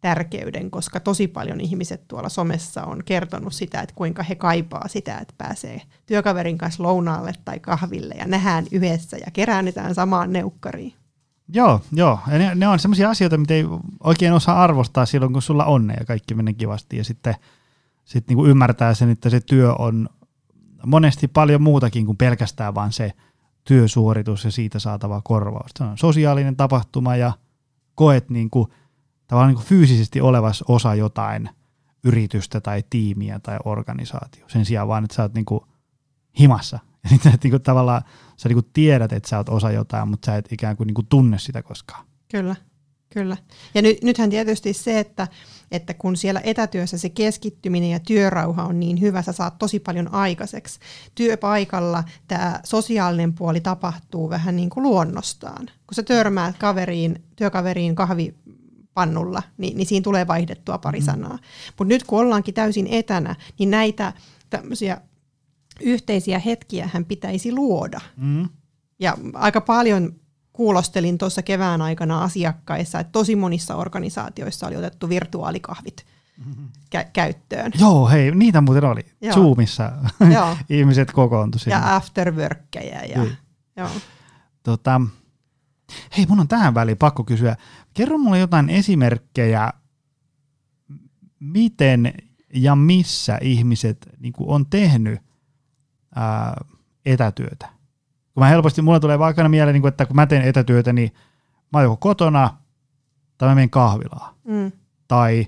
tärkeyden, koska tosi paljon ihmiset tuolla somessa on kertonut sitä, että kuinka he kaipaa sitä, että pääsee työkaverin kanssa lounaalle tai kahville ja nähdään yhdessä ja keräännytään samaan neukkariin. Joo, joo. Ne, ne on sellaisia asioita, mitä ei oikein osaa arvostaa silloin, kun sulla on ne ja kaikki menee kivasti ja sitten sit niinku ymmärtää sen, että se työ on monesti paljon muutakin kuin pelkästään vaan se työsuoritus ja siitä saatava korvaus. Se on sosiaalinen tapahtuma ja koet niinku tavallaan niin kuin fyysisesti olevas osa jotain yritystä tai tiimiä tai organisaatio. Sen sijaan vaan, että sä oot niin kuin himassa. Ja sitten niin kuin tavallaan sä niin kuin tiedät, että sä oot osa jotain, mutta sä et ikään kuin, niin kuin tunne sitä koskaan. Kyllä, kyllä. Ja ny, nythän tietysti se, että, että kun siellä etätyössä se keskittyminen ja työrauha on niin hyvä, sä saat tosi paljon aikaiseksi. Työpaikalla tämä sosiaalinen puoli tapahtuu vähän niin kuin luonnostaan. Kun sä törmäät kaveriin, työkaveriin kahvi pannulla, niin, niin siinä tulee vaihdettua pari mm. sanaa. Mutta nyt kun ollaankin täysin etänä, niin näitä tämmöisiä yhteisiä hetkiähän pitäisi luoda. Mm. Ja aika paljon kuulostelin tuossa kevään aikana asiakkaissa, että tosi monissa organisaatioissa oli otettu virtuaalikahvit mm. kä- käyttöön. Joo, hei, niitä muuten oli. Joo. Zoomissa ihmiset kokoontuivat. Ja afterworkkeja. Ja, joo. Tota... Hei, mun on tähän väliin pakko kysyä. Kerro mulle jotain esimerkkejä, miten ja missä ihmiset niin kuin on tehnyt ää, etätyötä. Kun mä helposti, mulle tulee vaikka mieleen, niin kuin, että kun mä teen etätyötä, niin mä oon joko kotona tai mä menen kahvilaan. Mm. Tai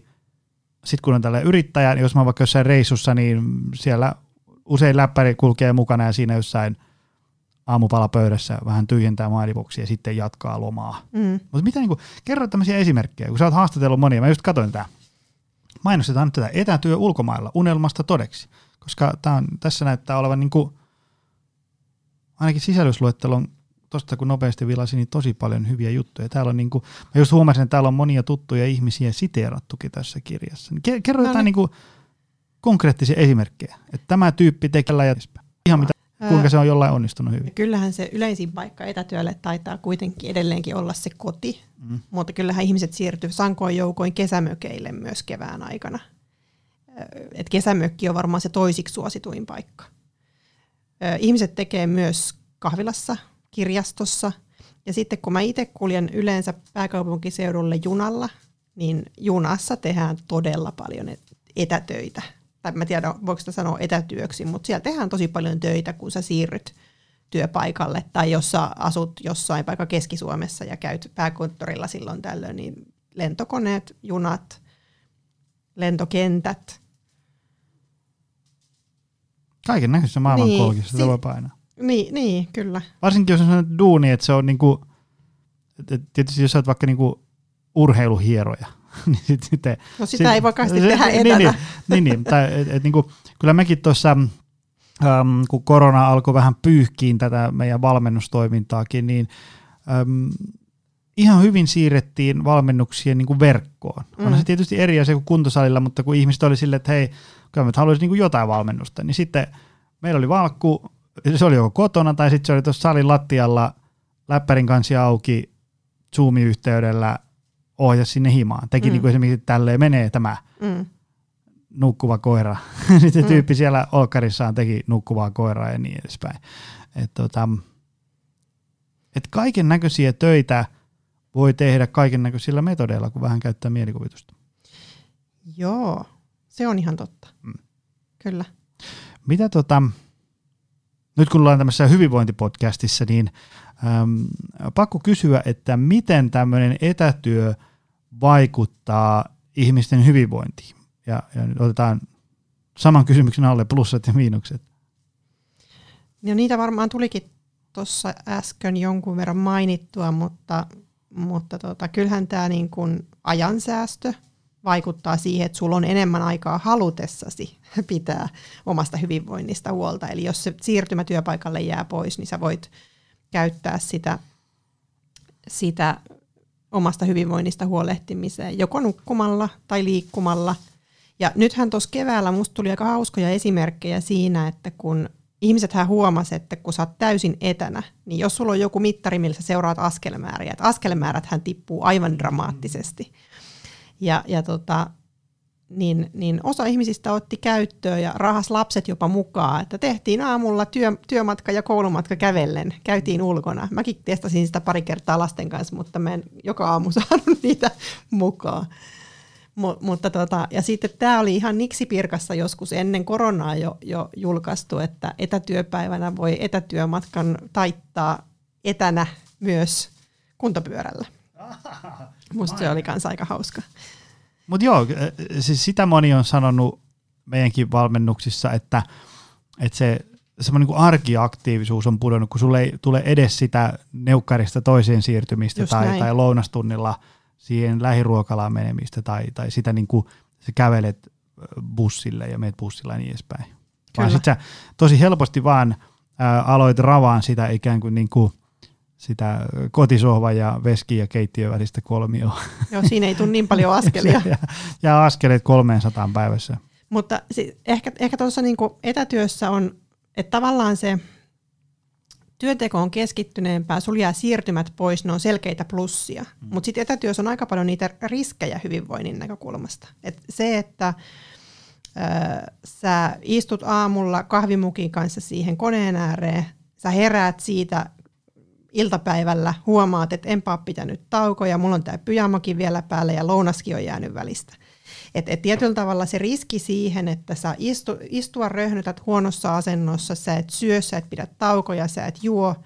sit kun on tällainen yrittäjä, niin jos mä oon vaikka jossain reissussa, niin siellä usein läppäri kulkee mukana ja siinä jossain aamupalapöydässä vähän tyhjentää mailiboksia ja sitten jatkaa lomaa. Mm. Mutta mitä niinku, kerro tämmöisiä esimerkkejä, kun sä oot haastatellut monia, mä just katsoin tää. Mainostetaan nyt tätä etätyö ulkomailla unelmasta todeksi, koska tää on, tässä näyttää olevan niinku, ainakin sisällysluettelon, tosta kun nopeasti vilasin, niin tosi paljon hyviä juttuja. Täällä on niinku, mä just huomasin, että täällä on monia tuttuja ihmisiä siteerattukin tässä kirjassa. Kerro no, jotain niinku konkreettisia esimerkkejä, että tämä tyyppi tekellä ja ihan mitä. Kuinka se on jollain onnistunut hyvin? Kyllähän se yleisin paikka etätyölle taitaa kuitenkin edelleenkin olla se koti, mm. mutta kyllähän ihmiset siirtyy sankoin joukoin kesämökeille myös kevään aikana. Et kesämökki on varmaan se toisiksi suosituin paikka. Ihmiset tekee myös kahvilassa, kirjastossa ja sitten kun mä itse kuljen yleensä pääkaupunkiseudulle junalla, niin junassa tehdään todella paljon etätöitä. Tai mä tiedän, voiko sitä sanoa etätyöksi, mutta siellä tehdään tosi paljon töitä, kun sä siirryt työpaikalle. Tai jos sä asut jossain paikka Keski-Suomessa ja käyt pääkonttorilla silloin tällöin, niin lentokoneet, junat, lentokentät. Kaiken näköisessä maailmankolkissa niin, sitä si- voi painaa. Niin, niin, kyllä. Varsinkin jos on sellainen duuni, että se on niinku, tietysti jos sä oot vaikka niinku urheiluhieroja. Niin sit, sit, no sitä sit, ei vakaasti sit, tehdä etänä. Niin, niin, niin tai, et, et, niin kuin, kyllä mekin tuossa, äm, kun korona alkoi vähän pyyhkiin tätä meidän valmennustoimintaakin, niin äm, ihan hyvin siirrettiin valmennuksia niin kuin verkkoon. Mm. Onhan se tietysti eri asia kuin kuntosalilla, mutta kun ihmiset oli silleen, että hei, kyllä mä haluaisin niin kuin jotain valmennusta, niin sitten meillä oli Valkku, se oli joko kotona tai sitten se oli tuossa salin lattialla läppärin kansi auki Zoom-yhteydellä, ohja sinne himaan. Teki mm. niin kuin esimerkiksi tälleen menee tämä mm. nukkuva koira. Sitten mm. tyyppi siellä olkkarissaan teki nukkuvaa koiraa ja niin edespäin. Et tota, et kaiken näköisiä töitä voi tehdä kaiken näköisillä metodeilla, kun vähän käyttää mielikuvitusta. Joo, se on ihan totta. Mm. Kyllä. Mitä tota, nyt kun ollaan tämmöisessä hyvinvointipodcastissa, niin Ähm, pakko kysyä, että miten tämmöinen etätyö vaikuttaa ihmisten hyvinvointiin? Ja, ja nyt otetaan saman kysymyksen alle plussat ja miinukset. No niitä varmaan tulikin tuossa äsken jonkun verran mainittua, mutta, mutta tota, kyllähän tämä niin kuin ajansäästö vaikuttaa siihen, että sulla on enemmän aikaa halutessasi pitää omasta hyvinvoinnista huolta. Eli jos se siirtymä työpaikalle jää pois, niin sä voit käyttää sitä, sitä omasta hyvinvoinnista huolehtimiseen, joko nukkumalla tai liikkumalla. Ja nythän tuossa keväällä musta tuli aika hauskoja esimerkkejä siinä, että kun ihmisethän huomasi, että kun sä oot täysin etänä, niin jos sulla on joku mittari, millä sä seuraat askelmääriä, että askelmääräthän tippuu aivan dramaattisesti. Ja, ja tota, niin, niin osa ihmisistä otti käyttöön ja rahas lapset jopa mukaan, että tehtiin aamulla työ, työmatka ja koulumatka kävellen, käytiin ulkona. Mäkin testasin sitä pari kertaa lasten kanssa, mutta mä en joka aamu saanut niitä mukaan. Mut, mutta tota, ja sitten tämä oli ihan niksipirkassa joskus ennen koronaa jo, jo julkaistu, että etätyöpäivänä voi etätyömatkan taittaa etänä myös kuntopyörällä. Musta se oli kans aika hauska. Mutta joo, siis sitä moni on sanonut meidänkin valmennuksissa, että, että se semmoinen niin kuin arkiaktiivisuus on pudonnut, kun sulle ei tule edes sitä neukkarista toiseen siirtymistä tai, tai lounastunnilla siihen lähiruokalaan menemistä tai, tai sitä niin kuin sä kävelet bussille ja meet bussilla ja niin edespäin. Vaan sit sä tosi helposti vaan ä, aloit ravaan sitä ikään kuin, niin kuin sitä kotisohvan ja veski ja keittiön välistä kolmioa. Joo, siinä ei tule niin paljon askelia. ja, ja askeleet kolmesataa päivässä. Mutta si- ehkä, ehkä tuossa niinku etätyössä on, että tavallaan se työnteko on keskittyneempää, sulla jää siirtymät pois, ne on selkeitä plussia. Mm. Mutta sitten etätyössä on aika paljon niitä riskejä hyvinvoinnin näkökulmasta. Et se, että ö, sä istut aamulla kahvimukin kanssa siihen koneen ääreen, sä heräät siitä iltapäivällä, huomaat, että enpä ole pitänyt taukoja, mulla on tämä pyjamakin vielä päällä ja lounaskin on jäänyt välistä. Et, et tietyllä tavalla se riski siihen, että sä istu, istua röhnytät huonossa asennossa, sä et syö, sä et pidä taukoja, sä et juo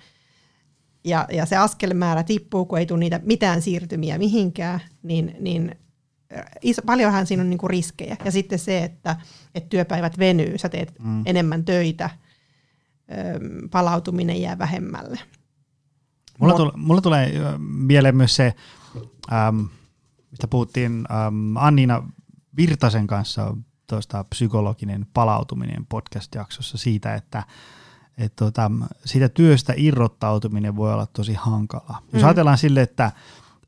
ja, ja se askelmäärä tippuu, kun ei tule niitä mitään siirtymiä mihinkään, niin, niin iso, paljonhan siinä on niinku riskejä. Ja sitten se, että et työpäivät venyy, sä teet mm. enemmän töitä, ö, palautuminen jää vähemmälle. Mulla, tule, mulla tulee mieleen myös se, ähm, mistä puhuttiin ähm, Anniina Virtasen kanssa tuosta psykologinen palautuminen podcast-jaksossa siitä, että et, tota, siitä työstä irrottautuminen voi olla tosi hankala. Mm-hmm. Jos ajatellaan sille, että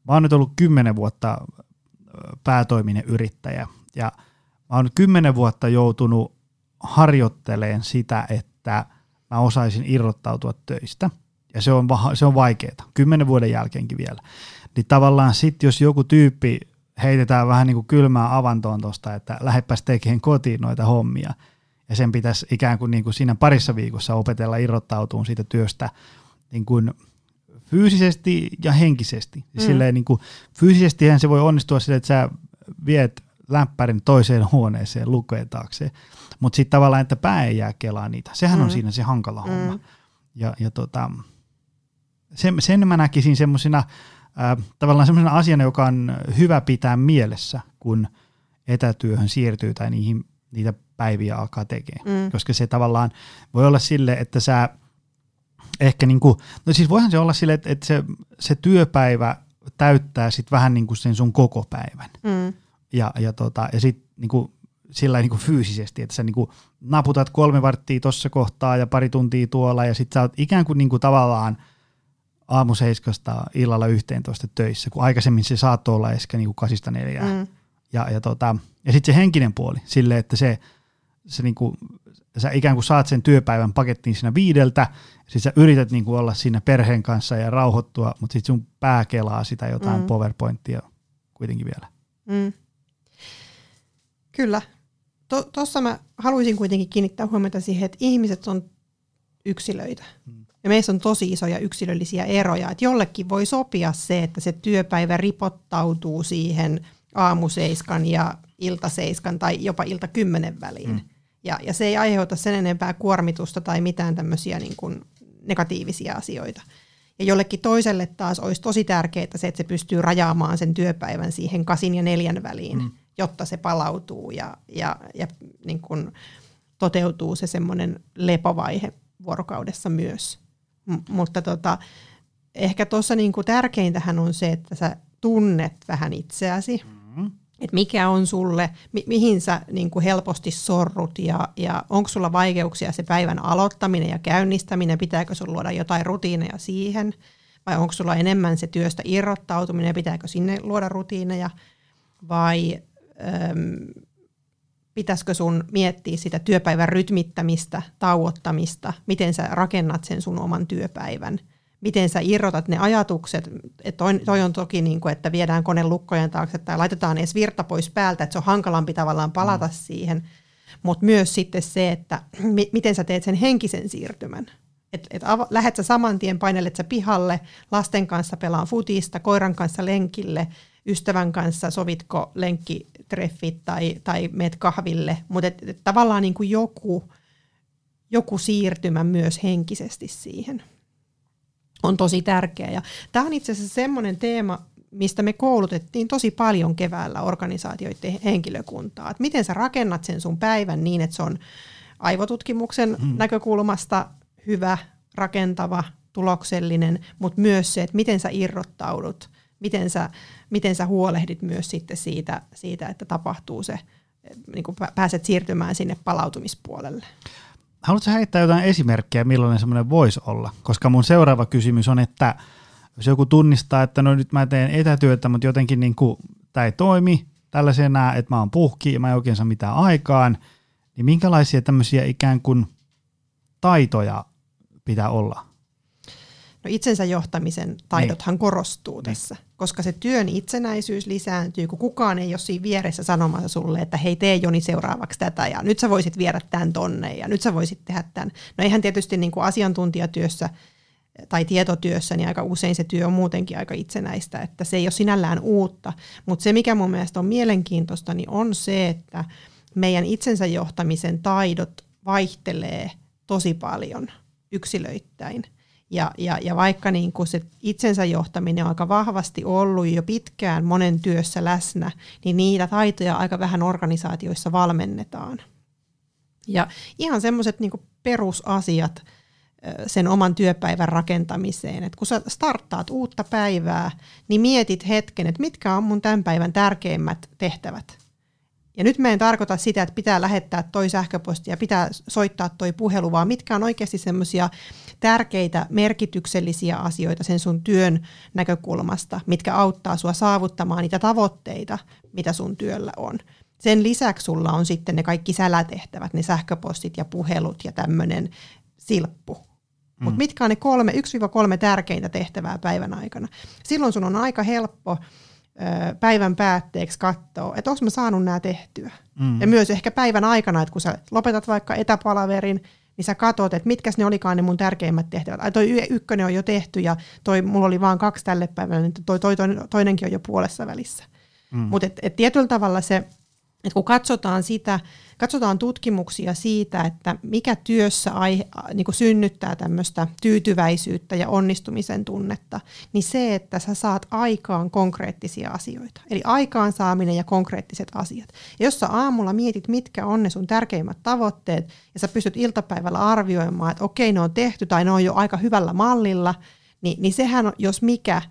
mä oon nyt ollut kymmenen vuotta päätoiminen yrittäjä ja mä oon nyt kymmenen vuotta joutunut harjoitteleen sitä, että mä osaisin irrottautua töistä. Ja se on, va- se on vaikeeta, kymmenen vuoden jälkeenkin vielä. Niin tavallaan sitten, jos joku tyyppi heitetään vähän niin kuin kylmään avantoon tuosta, että lähdepäs tekemään kotiin noita hommia, ja sen pitäisi ikään kuin, niin kuin siinä parissa viikossa opetella irrottautumaan siitä työstä niin kuin fyysisesti ja henkisesti. Mm. Silleen niin kuin fyysisestihän se voi onnistua silleen, että sä viet lämpärin toiseen huoneeseen lukeen taakse, mutta sitten tavallaan, että pää ei jää kelaa niitä. Sehän mm. on siinä se hankala mm. homma. Ja, ja tota... Sen, sen mä näkisin semmoisena äh, tavallaan semmoisena asiana, joka on hyvä pitää mielessä, kun etätyöhön siirtyy tai niihin, niitä päiviä alkaa tekemään. Mm. Koska se tavallaan voi olla sille, että sä ehkä niinku, no siis voihan se olla sille, että, että se, se työpäivä täyttää sit vähän niinku sen sun koko päivän. Mm. Ja, ja, tota, ja sit niinku sillä niinku fyysisesti, että sä niinku naputat kolme varttia tossa kohtaa ja pari tuntia tuolla ja sit sä oot ikään kuin niinku tavallaan aamu seiskasta illalla yhteentoista töissä, kun aikaisemmin se saattoi olla ehkä niinku kasista neljään. Mm. Ja, ja, tota, ja sitten se henkinen puoli, sille, että se, se niinku, sä ikään kuin saat sen työpäivän pakettiin siinä viideltä, sit sä yrität niinku olla siinä perheen kanssa ja rauhoittua, mutta sitten sun pää kelaa sitä jotain mm. PowerPointia kuitenkin vielä. Mm. Kyllä. Tuossa mä haluaisin kuitenkin kiinnittää huomiota siihen, että ihmiset on yksilöitä. Mm. Ja meissä on tosi isoja yksilöllisiä eroja, että jollekin voi sopia se, että se työpäivä ripottautuu siihen aamuseiskan ja iltaseiskan tai jopa iltakymmenen väliin. Mm. Ja, ja se ei aiheuta sen enempää kuormitusta tai mitään tämmöisiä niin kuin negatiivisia asioita. Ja jollekin toiselle taas olisi tosi tärkeää se, että se pystyy rajaamaan sen työpäivän siihen kasin ja neljän väliin, mm. jotta se palautuu ja, ja, ja niin kuin toteutuu se semmoinen lepovaihe vuorokaudessa myös. M- mutta tota, ehkä tuossa niinku tärkeintähän on se, että sä tunnet vähän itseäsi, mm. että mikä on sulle, mi- mihin sä niinku helposti sorrut ja, ja onko sulla vaikeuksia se päivän aloittaminen ja käynnistäminen, pitääkö sun luoda jotain rutiineja siihen vai onko sulla enemmän se työstä irrottautuminen, pitääkö sinne luoda rutiineja vai öm, pitäisikö sun miettiä sitä työpäivän rytmittämistä, tauottamista, miten sä rakennat sen sun oman työpäivän, miten sä irrotat ne ajatukset, että toi, toi on toki niin kuin, että viedään kone lukkojen taakse tai laitetaan edes virta pois päältä, että se on hankalampi tavallaan palata mm. siihen, mutta myös sitten se, että mi- miten sä teet sen henkisen siirtymän. Et, et av- lähet sä saman tien, painelet sä pihalle, lasten kanssa pelaan futista, koiran kanssa lenkille, ystävän kanssa sovitko lenkkitreffit tai, tai meet kahville, mutta tavallaan niin kuin joku, joku siirtymä myös henkisesti siihen on tosi tärkeä. Ja tämä on itse asiassa semmoinen teema, mistä me koulutettiin tosi paljon keväällä organisaatioiden henkilökuntaa. Et miten sä rakennat sen sun päivän niin, että se on aivotutkimuksen hmm. näkökulmasta hyvä, rakentava, tuloksellinen, mutta myös se, että miten sä irrottaudut, miten sä, miten sä huolehdit myös sitten siitä, siitä että tapahtuu se, niin kun pääset siirtymään sinne palautumispuolelle. Haluatko heittää jotain esimerkkejä, millainen semmoinen voisi olla? Koska mun seuraava kysymys on, että jos joku tunnistaa, että no nyt mä teen etätyötä, mutta jotenkin niin kuin tämä ei toimi tällaisena, että mä oon puhki ja mä en oikein saa mitään aikaan, niin minkälaisia tämmöisiä ikään kuin taitoja pitää olla? No itsensä johtamisen taidothan niin. korostuu tässä, niin. koska se työn itsenäisyys lisääntyy, kun kukaan ei ole siinä vieressä sanomassa sulle, että hei tee Joni seuraavaksi tätä ja nyt sä voisit viedä tämän tonne ja nyt sä voisit tehdä tämän. No eihän tietysti niin kuin asiantuntijatyössä tai tietotyössä, niin aika usein se työ on muutenkin aika itsenäistä, että se ei ole sinällään uutta. Mutta se mikä mun mielestä on mielenkiintoista, niin on se, että meidän itsensä johtamisen taidot vaihtelee tosi paljon yksilöittäin. Ja, ja, ja vaikka niin kun se itsensä johtaminen on aika vahvasti ollut jo pitkään monen työssä läsnä, niin niitä taitoja aika vähän organisaatioissa valmennetaan. Ja ihan semmoiset niin kun perusasiat sen oman työpäivän rakentamiseen. Et kun sä starttaat uutta päivää, niin mietit hetken, että mitkä on mun tämän päivän tärkeimmät tehtävät. Ja nyt mä en tarkoita sitä, että pitää lähettää toi sähköposti ja pitää soittaa toi puhelu, vaan mitkä on oikeasti semmoisia tärkeitä, merkityksellisiä asioita sen sun työn näkökulmasta, mitkä auttaa sua saavuttamaan niitä tavoitteita, mitä sun työllä on. Sen lisäksi sulla on sitten ne kaikki sälätehtävät, ne sähköpostit ja puhelut ja tämmöinen silppu. Mm. Mutta mitkä on ne kolme, yksi-kolme tärkeintä tehtävää päivän aikana? Silloin sun on aika helppo päivän päätteeksi katsoa, että onko mä saanut nämä tehtyä. Mm. Ja myös ehkä päivän aikana, että kun sä lopetat vaikka etäpalaverin, niin sä katsot, että mitkäs ne olikaan ne mun tärkeimmät tehtävät. Ai toi ykkönen on jo tehty ja toi, mulla oli vaan kaksi tälle päivälle, niin toi, toi, toi toinenkin on jo puolessa välissä. Mm. Mutta et, et tietyllä tavalla se, että kun katsotaan sitä, katsotaan tutkimuksia siitä, että mikä työssä aihe, niin kuin synnyttää tämmöistä tyytyväisyyttä ja onnistumisen tunnetta, niin se, että sä saat aikaan konkreettisia asioita. Eli aikaansaaminen ja konkreettiset asiat. Ja jos sä aamulla mietit, mitkä on ne sun tärkeimmät tavoitteet, ja sä pystyt iltapäivällä arvioimaan, että okei, ne on tehty tai ne on jo aika hyvällä mallilla, niin, niin sehän on, jos mikä,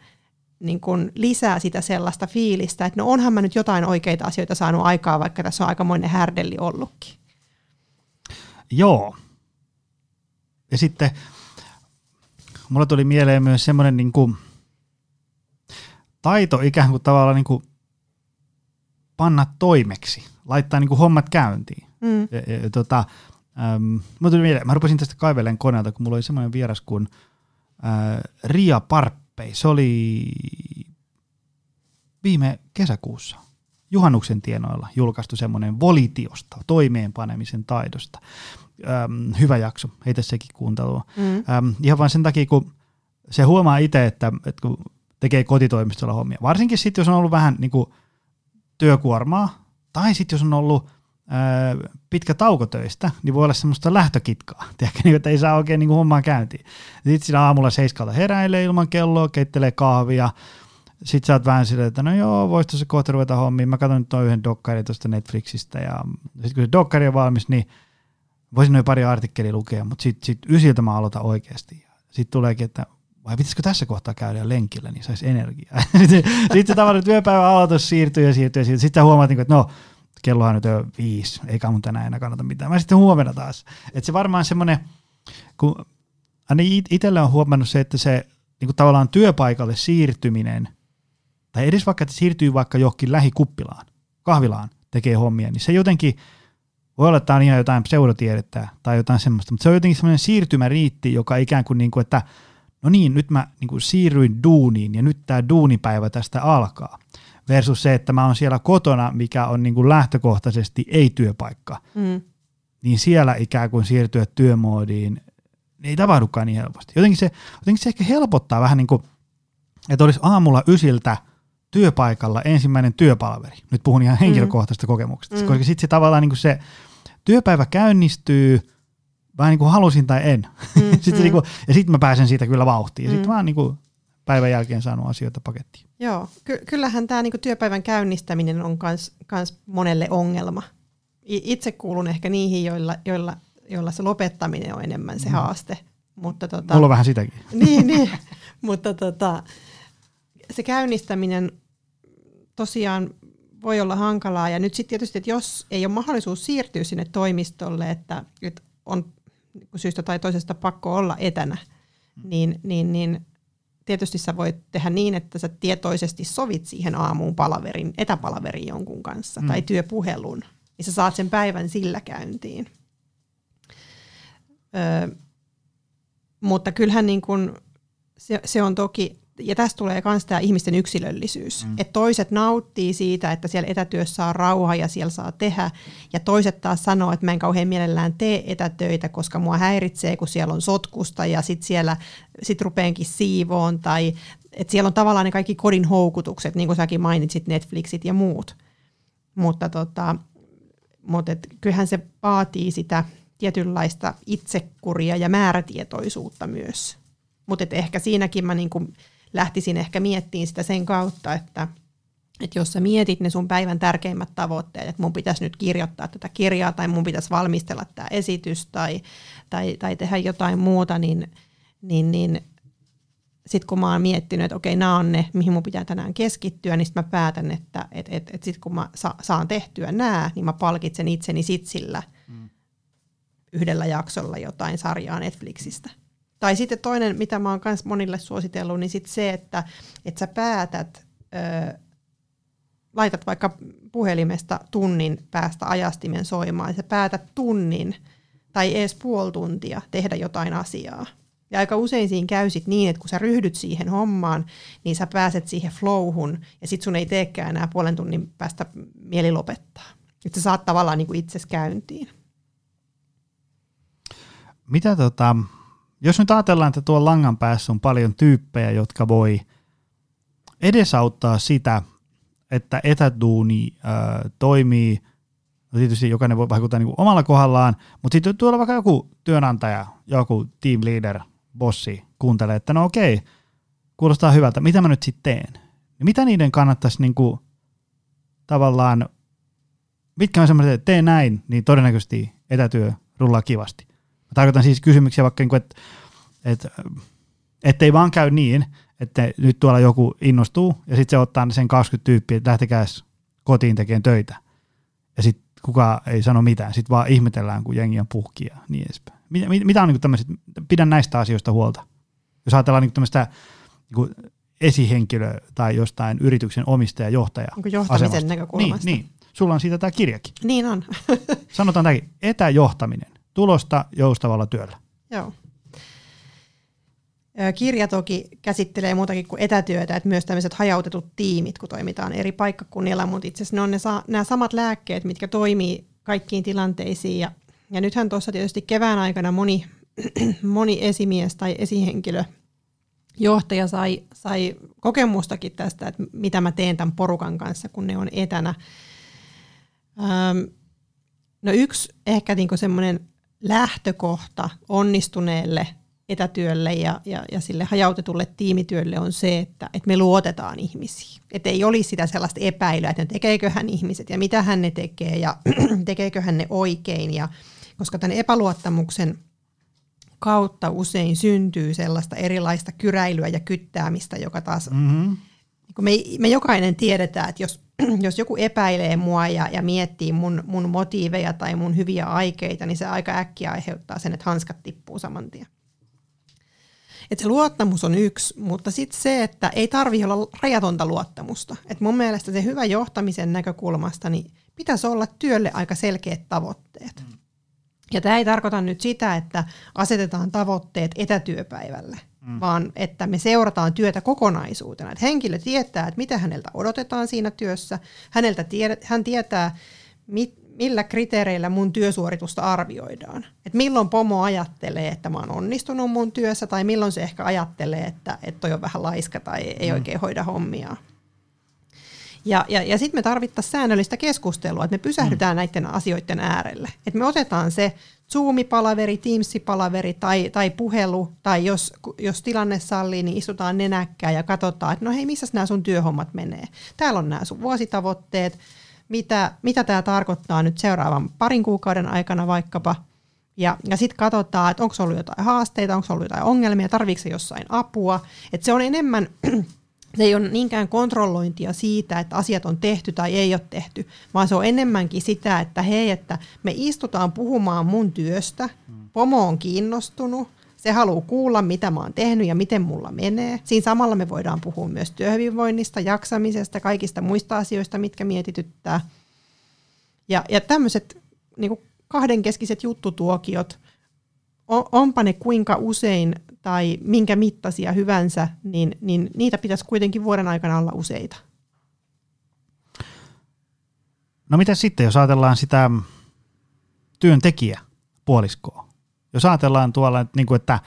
niin kun lisää sitä sellaista fiilistä, että no onhan mä nyt jotain oikeita asioita saanut aikaa, vaikka tässä on aikamoinen härdelli ollutkin. Joo. Ja sitten mulla tuli mieleen myös semmoinen niin kuin taito ikään kuin tavallaan niin kuin panna toimeksi, laittaa niin kuin hommat käyntiin. Mm. Ja, ja, tota, äm, mulla tuli mieleen, mä rupesin tästä kaivelemaan koneelta, kun mulla oli semmoinen vieras kuin äh, Ria Parppi. Se oli viime kesäkuussa juhannuksen tienoilla julkaistu semmoinen volitiosta, toimeenpanemisen taidosta. Äm, hyvä jakso, heitä sekin kuuntelua. Mm. Äm, ihan vain sen takia, kun se huomaa itse, että, että kun tekee kotitoimistolla hommia, varsinkin sitten, jos on ollut vähän niin kuin työkuormaa, tai sitten jos on ollut ää, pitkä tauko töistä, niin voi olla semmoista lähtökitkaa, tiedätkö, että ei saa oikein niin kuin hommaa käyntiin. Sitten siinä aamulla seiskalta heräilee ilman kelloa, keittelee kahvia. Sitten sä oot vähän silleen, että no joo, vois tuossa kohta ruveta hommiin. Mä katson nyt tuon yhden dokkarin tuosta Netflixistä. Ja sitten kun se dokkari on valmis, niin voisin noin pari artikkelia lukea, mutta sitten sit ysiltä mä aloitan oikeasti. Sitten tuleekin, että vai pitäisikö tässä kohtaa käydä lenkillä, niin saisi energiaa. sitten sit se tavallaan työpäivän aloitus siirtyy ja siirtyy ja siirtyy. Sitten sä huomaat, että no, kellohan nyt on viisi, eikä mun tänään enää kannata mitään. Mä sitten huomenna taas. Että se varmaan semmoinen, kun ainakin itsellä on huomannut se, että se niin kuin tavallaan työpaikalle siirtyminen, tai edes vaikka, että siirtyy vaikka johonkin lähikuppilaan, kahvilaan tekee hommia, niin se jotenkin, voi olla, että on ihan jotain pseudotiedettä tai jotain semmoista, mutta se on jotenkin semmoinen siirtymäriitti, joka ikään kuin, niin kuin että no niin, nyt mä niin kuin siirryin duuniin ja nyt tämä duunipäivä tästä alkaa. Versus se, että mä oon siellä kotona, mikä on niin kuin lähtökohtaisesti ei-työpaikka. Mm. Niin siellä ikään kuin siirtyä työmoodiin ei tapahdukaan niin helposti. Jotenkin se, jotenkin se ehkä helpottaa vähän niin kuin, että olisi aamulla ysiltä työpaikalla ensimmäinen työpalaveri. Nyt puhun ihan henkilökohtaisesta mm. kokemuksesta, mm. koska sitten se tavallaan niin kuin se työpäivä käynnistyy, vähän niin kuin halusin tai en. Mm-hmm. sitten niin kuin, ja sitten mä pääsen siitä kyllä vauhtiin. Ja sitten mm. mä oon niin kuin päivän jälkeen saanut asioita pakettiin. Joo, ky- kyllähän tämä niin kuin työpäivän käynnistäminen on kans, kans monelle ongelma. Itse kuulun ehkä niihin, joilla, joilla, joilla se lopettaminen on enemmän se mm. haaste. Mutta tota, mulla on vähän sitäkin. niin, niin. mutta tota, se käynnistäminen tosiaan voi olla hankalaa. Ja nyt sitten tietysti, että jos ei ole mahdollisuus siirtyä sinne toimistolle, että, että on syystä tai toisesta pakko olla etänä, niin, niin, niin tietysti sä voit tehdä niin, että sä tietoisesti sovit siihen aamuun palaverin, etäpalaveriin jonkun kanssa mm. tai työpuhelun, niin sä saat sen päivän sillä käyntiin. Öö, mutta kyllähän niin kun se, se on toki, ja tässä tulee myös tämä ihmisten yksilöllisyys, mm. että toiset nauttii siitä, että siellä etätyössä saa rauha ja siellä saa tehdä, ja toiset taas sanoo, että mä en kauhean mielellään tee etätöitä, koska mua häiritsee, kun siellä on sotkusta, ja sitten siellä sit rupeenkin siivoon, tai että siellä on tavallaan ne kaikki kodin houkutukset, niin kuin säkin mainitsit, Netflixit ja muut. Mutta, tota, mutta et, kyllähän se vaatii sitä tietynlaista itsekuria ja määrätietoisuutta myös. Mutta ehkä siinäkin mä niinku lähtisin ehkä miettimään sitä sen kautta, että et jos sä mietit ne sun päivän tärkeimmät tavoitteet, että mun pitäisi nyt kirjoittaa tätä kirjaa tai mun pitäisi valmistella tämä esitys tai, tai, tai tehdä jotain muuta, niin, niin, niin sitten kun mä oon miettinyt, että okei, nämä on ne, mihin mun pitää tänään keskittyä, niin sitten mä päätän, että et, et, et sitten kun mä sa- saan tehtyä nämä, niin mä palkitsen itseni sit sillä mm. yhdellä jaksolla jotain sarjaa Netflixistä. Tai sitten toinen, mitä mä oon myös monille suositellut, niin sitten se, että et sä päätät, ö, laitat vaikka puhelimesta tunnin päästä ajastimen soimaan, ja sä päätät tunnin tai edes puoli tuntia tehdä jotain asiaa. Ja aika usein siinä käy sit niin, että kun sä ryhdyt siihen hommaan, niin sä pääset siihen flowhun, ja sitten sun ei teekään enää puolen tunnin päästä mieli lopettaa. Että sä saat tavallaan niinku itsesi käyntiin. Mitä tota... Jos nyt ajatellaan, että tuolla langan päässä on paljon tyyppejä, jotka voi edesauttaa sitä, että etäduuni ö, toimii, no tietysti jokainen voi vaikuttaa niin kuin omalla kohdallaan, mutta sitten tuolla vaikka joku työnantaja, joku team leader, bossi kuuntelee, että no okei, kuulostaa hyvältä, mitä mä nyt sitten teen? Ja mitä niiden kannattaisi niin kuin, tavallaan, mitkä on sellaiset, että tee näin, niin todennäköisesti etätyö rullaa kivasti. Mä tarkoitan siis kysymyksiä vaikka, että et, et ei vaan käy niin, että nyt tuolla joku innostuu ja sitten se ottaa sen kaksikymmentä tyyppiä, että lähtekääs kotiin tekemään töitä. Ja sitten kukaan ei sano mitään, sitten vaan ihmetellään, kun jengi on puhkia ja niin edespäin. Mit, mitä on niinku tämmöiset, pidän näistä asioista huolta. Jos ajatellaan niinku tämmöistä niinku esihenkilöä tai jostain yrityksen omistaja-johtaja asemasta. Johtamisen näkökulmasta. Niin, niin, sulla on siitä tämä kirjakin. Niin on. Sanotaan tämäkin, etäjohtaminen. Tulosta joustavalla työllä. Joo. Kirja toki käsittelee muutakin kuin etätyötä, että myös tämmöiset hajautetut tiimit, kun toimitaan eri paikkakunnilla, mutta itse asiassa ne on ne sa- nämä samat lääkkeet, mitkä toimii kaikkiin tilanteisiin. Ja, ja nythän tuossa tietysti kevään aikana moni, moni esimies tai esihenkilö, johtaja sai, sai kokemustakin tästä, että mitä mä teen tämän porukan kanssa, kun ne on etänä. Öm, no yksi ehkä niinku semmoinen lähtökohta onnistuneelle etätyölle ja, ja, ja sille hajautetulle tiimityölle on se, että, että me luotetaan ihmisiin. Että ei olisi sitä sellaista epäilyä, että tekeeköhän ihmiset ja mitä hän ne tekee ja tekeeköhän ne oikein. Ja, koska tämän epäluottamuksen kautta usein syntyy sellaista erilaista kyräilyä ja kyttäämistä, joka taas... Mm-hmm. Me, me jokainen tiedetään, että jos, jos joku epäilee mua ja, ja miettii mun, mun motiiveja tai mun hyviä aikeita, niin se aika äkkiä aiheuttaa sen, että hanskat tippuu saman tien. Et se luottamus on yksi, mutta sitten se, että ei tarvitse olla rajatonta luottamusta. Et mun mielestä se hyvä johtamisen näkökulmasta niin pitäisi olla työlle aika selkeät tavoitteet. Ja tämä ei tarkoita nyt sitä, että asetetaan tavoitteet etätyöpäivälle. mm. vaan että me seurataan työtä kokonaisuutena. Että henkilö tietää, että mitä häneltä odotetaan siinä työssä. Häneltä tiedä, hän tietää, mit, millä kriteereillä mun työsuoritusta arvioidaan. Että milloin pomo ajattelee, että mä oon onnistunut mun työssä, tai milloin se ehkä ajattelee, että, että toi on vähän laiska tai ei mm. oikein hoida hommiaan. Ja, ja, ja sitten me tarvittaisiin säännöllistä keskustelua, että me pysähdytään mm. näiden asioiden äärelle. Että me otetaan se Zoom-palaveri, Teams-palaveri tai, tai puhelu, tai jos, jos tilanne sallii, niin istutaan nenäkkään ja katsotaan, että no hei, missäs nämä sun työhommat menee. Täällä on nämä sun vuositavoitteet, mitä, mitä tämä tarkoittaa nyt seuraavan parin kuukauden aikana vaikkapa. Ja, ja sitten katsotaan, että onko ollut jotain haasteita, onko ollut jotain ongelmia, tarviiko se jossain apua. Että se on enemmän... Se ei ole niinkään kontrollointia siitä, että asiat on tehty tai ei ole tehty, vaan se on enemmänkin sitä, että hei, että me istutaan puhumaan mun työstä, pomo on kiinnostunut, se haluaa kuulla, mitä mä oon tehnyt ja miten mulla menee. Siinä samalla me voidaan puhua myös työhyvinvoinnista, jaksamisesta, kaikista muista asioista, mitkä mietityttää. Ja, ja tämmöiset niin kuin kahdenkeskiset juttutuokiot, on, onpa ne kuinka usein tai minkä mittaisia hyvänsä, niin, niin niitä pitäisi kuitenkin vuoden aikana olla useita. No mitä sitten, jos ajatellaan sitä työntekijäpuoliskoa? Jos ajatellaan tuolla, että, niin kuin, että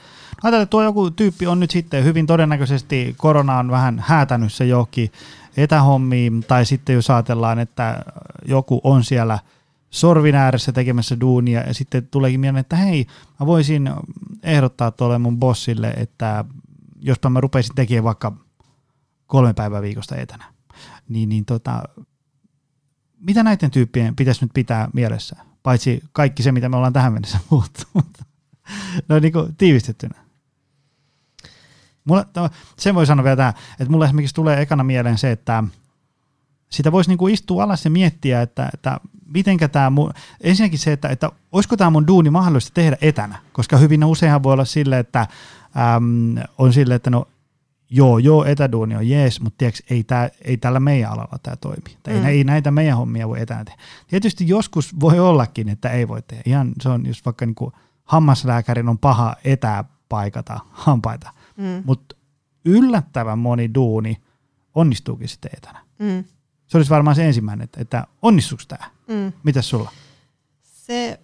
ajatellaan, että tuo joku tyyppi on nyt sitten hyvin todennäköisesti korona on vähän häätänyt se johonkin etähommiin, tai sitten jos ajatellaan, että joku on siellä sorvin ääressä tekemässä duunia, ja sitten tuleekin mieleen, että hei, mä voisin ehdottaa tuolle mun bossille, että jospa mä rupeisin tekemään vaikka kolme päivää viikosta etänä, niin, niin tota, mitä näiden tyyppien pitäisi nyt pitää mielessä, paitsi kaikki se, mitä me ollaan tähän mennessä puhuttu, no niin kuin tiivistettynä. Mulla, no, sen voi sanoa vielä tähän, että mulle esimerkiksi tulee ekana mieleen se, että sitä voisi niinku istua alas ja miettiä, että, että mitenkä tämä mun, ensinnäkin se, että, että olisiko tämä mun duuni mahdollista tehdä etänä, koska hyvin useinhan voi olla sille, että äm, on sille, että no joo, joo, etäduuni on jees, mutta tiiäks, ei, tää, ei tällä meidän alalla tämä toimi, tai mm. ei näitä meidän hommia voi etänä tehdä. Tietysti joskus voi ollakin, että ei voi tehdä, ihan se on, jos vaikka niinku hammaslääkärin on paha etäpaikata hampaita, mm. mutta yllättävän moni duuni onnistuukin sitten etänä. Mm. Se olisi varmaan se ensimmäinen, että, että onnistuuko tämä? Mm. Mitäs sulla? Se,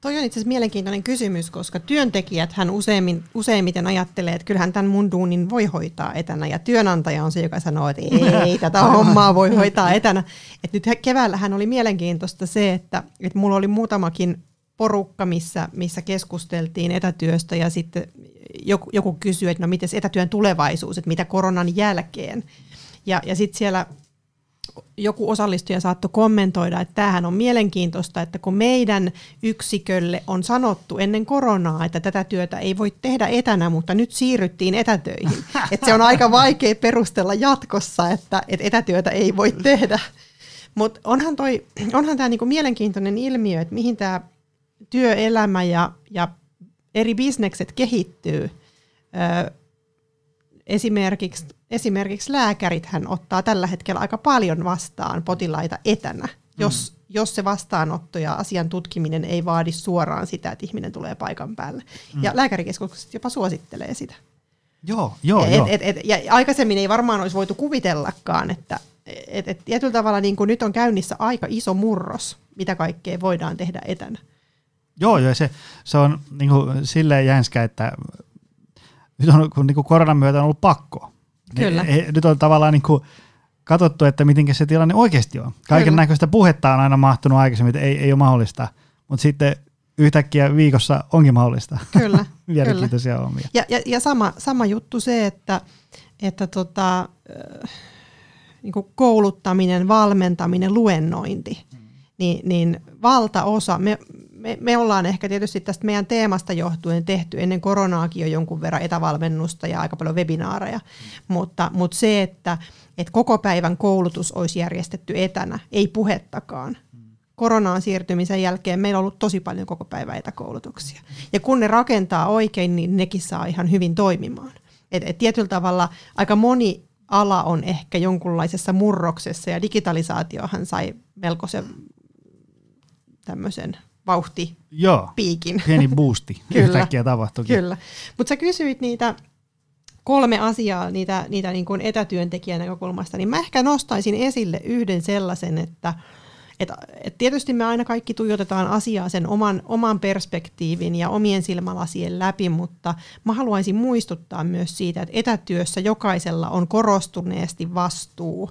toi on itse asiassa mielenkiintoinen kysymys, koska työntekijäthän useimmin, useimmiten ajattelee, että kyllähän tämän mun duunin voi hoitaa etänä. Ja työnantaja on se, joka sanoo, että ei tätä hommaa voi hoitaa etänä. Et nyt keväällähän oli mielenkiintoista se, että, että mulla oli muutamakin porukka, missä, missä keskusteltiin etätyöstä ja sitten joku, joku kysyi, että no mites etätyön tulevaisuus, että mitä koronan jälkeen. Ja, ja sitten siellä... Joku osallistuja saattoi kommentoida, että tämähän on mielenkiintoista, että kun meidän yksikölle on sanottu ennen koronaa, että tätä työtä ei voi tehdä etänä, mutta nyt siirryttiin etätöihin. Että se on aika vaikea perustella jatkossa, että etätyötä ei voi tehdä. Mutta onhan, onhan tämä niinku mielenkiintoinen ilmiö, että mihin tämä työelämä ja, ja eri bisnekset kehittyy. Öö, esimerkiksi... Esimerkiksi lääkärithän ottaa tällä hetkellä aika paljon vastaan potilaita etänä, jos, mm. jos se vastaanotto ja asian tutkiminen ei vaadi suoraan sitä, että ihminen tulee paikan päälle. Mm. Ja lääkärikeskukset jopa suosittelee sitä. Joo, joo, et, joo. Et, et, ja aikaisemmin ei varmaan olisi voitu kuvitellakaan, että et, et tietyllä tavalla niin kuin nyt on käynnissä aika iso murros, mitä kaikkea voidaan tehdä etänä. Joo, joo, se, se on niin kuin silleen jänskä, että nyt on, kun niin kuin koronan myötä on ollut pakko. Kyllä. Nyt on tavallaan niin kuin katsottu, että miten se tilanne oikeasti on. Kaiken näköistä puhetta on aina mahtunut aikaisemmin, että ei, ei ole mahdollista, mutta sitten yhtäkkiä viikossa onkin mahdollista. Kyllä. Mielenkiintoisia hommia. Ja, ja, ja sama, sama juttu se, että, että tota, niin kuin kouluttaminen, valmentaminen, luennointi, hmm. niin, niin valtaosa... Me, Me, me ollaan ehkä tietysti tästä meidän teemasta johtuen tehty ennen koronaakin jo jonkun verran etävalmennusta ja aika paljon webinaareja, mm. mutta, mutta se, että, että koko päivän koulutus olisi järjestetty etänä, ei puhettakaan. Mm. Koronaan siirtymisen jälkeen meillä on ollut tosi paljon koko päivän etäkoulutuksia. Ja kun ne rakentaa oikein, niin nekin saa ihan hyvin toimimaan. Et, et tietyllä tavalla aika moni ala on ehkä jonkunlaisessa murroksessa ja digitalisaatiohan sai melkoisen tämmöisen... Vauhti, joo, piikin. Pieni boosti. Kyllä. Yhtäkkiä tapahtuikin. Kyllä. Mutta sä kysyit niitä kolme asiaa niitä, niitä niin kuin etätyöntekijän näkökulmasta, niin mä ehkä nostaisin esille yhden sellaisen, että et, et tietysti me aina kaikki tuijotetaan asiaa sen oman, oman perspektiivin ja omien silmälasien läpi, mutta mä haluaisin muistuttaa myös siitä, että etätyössä jokaisella on korostuneesti vastuu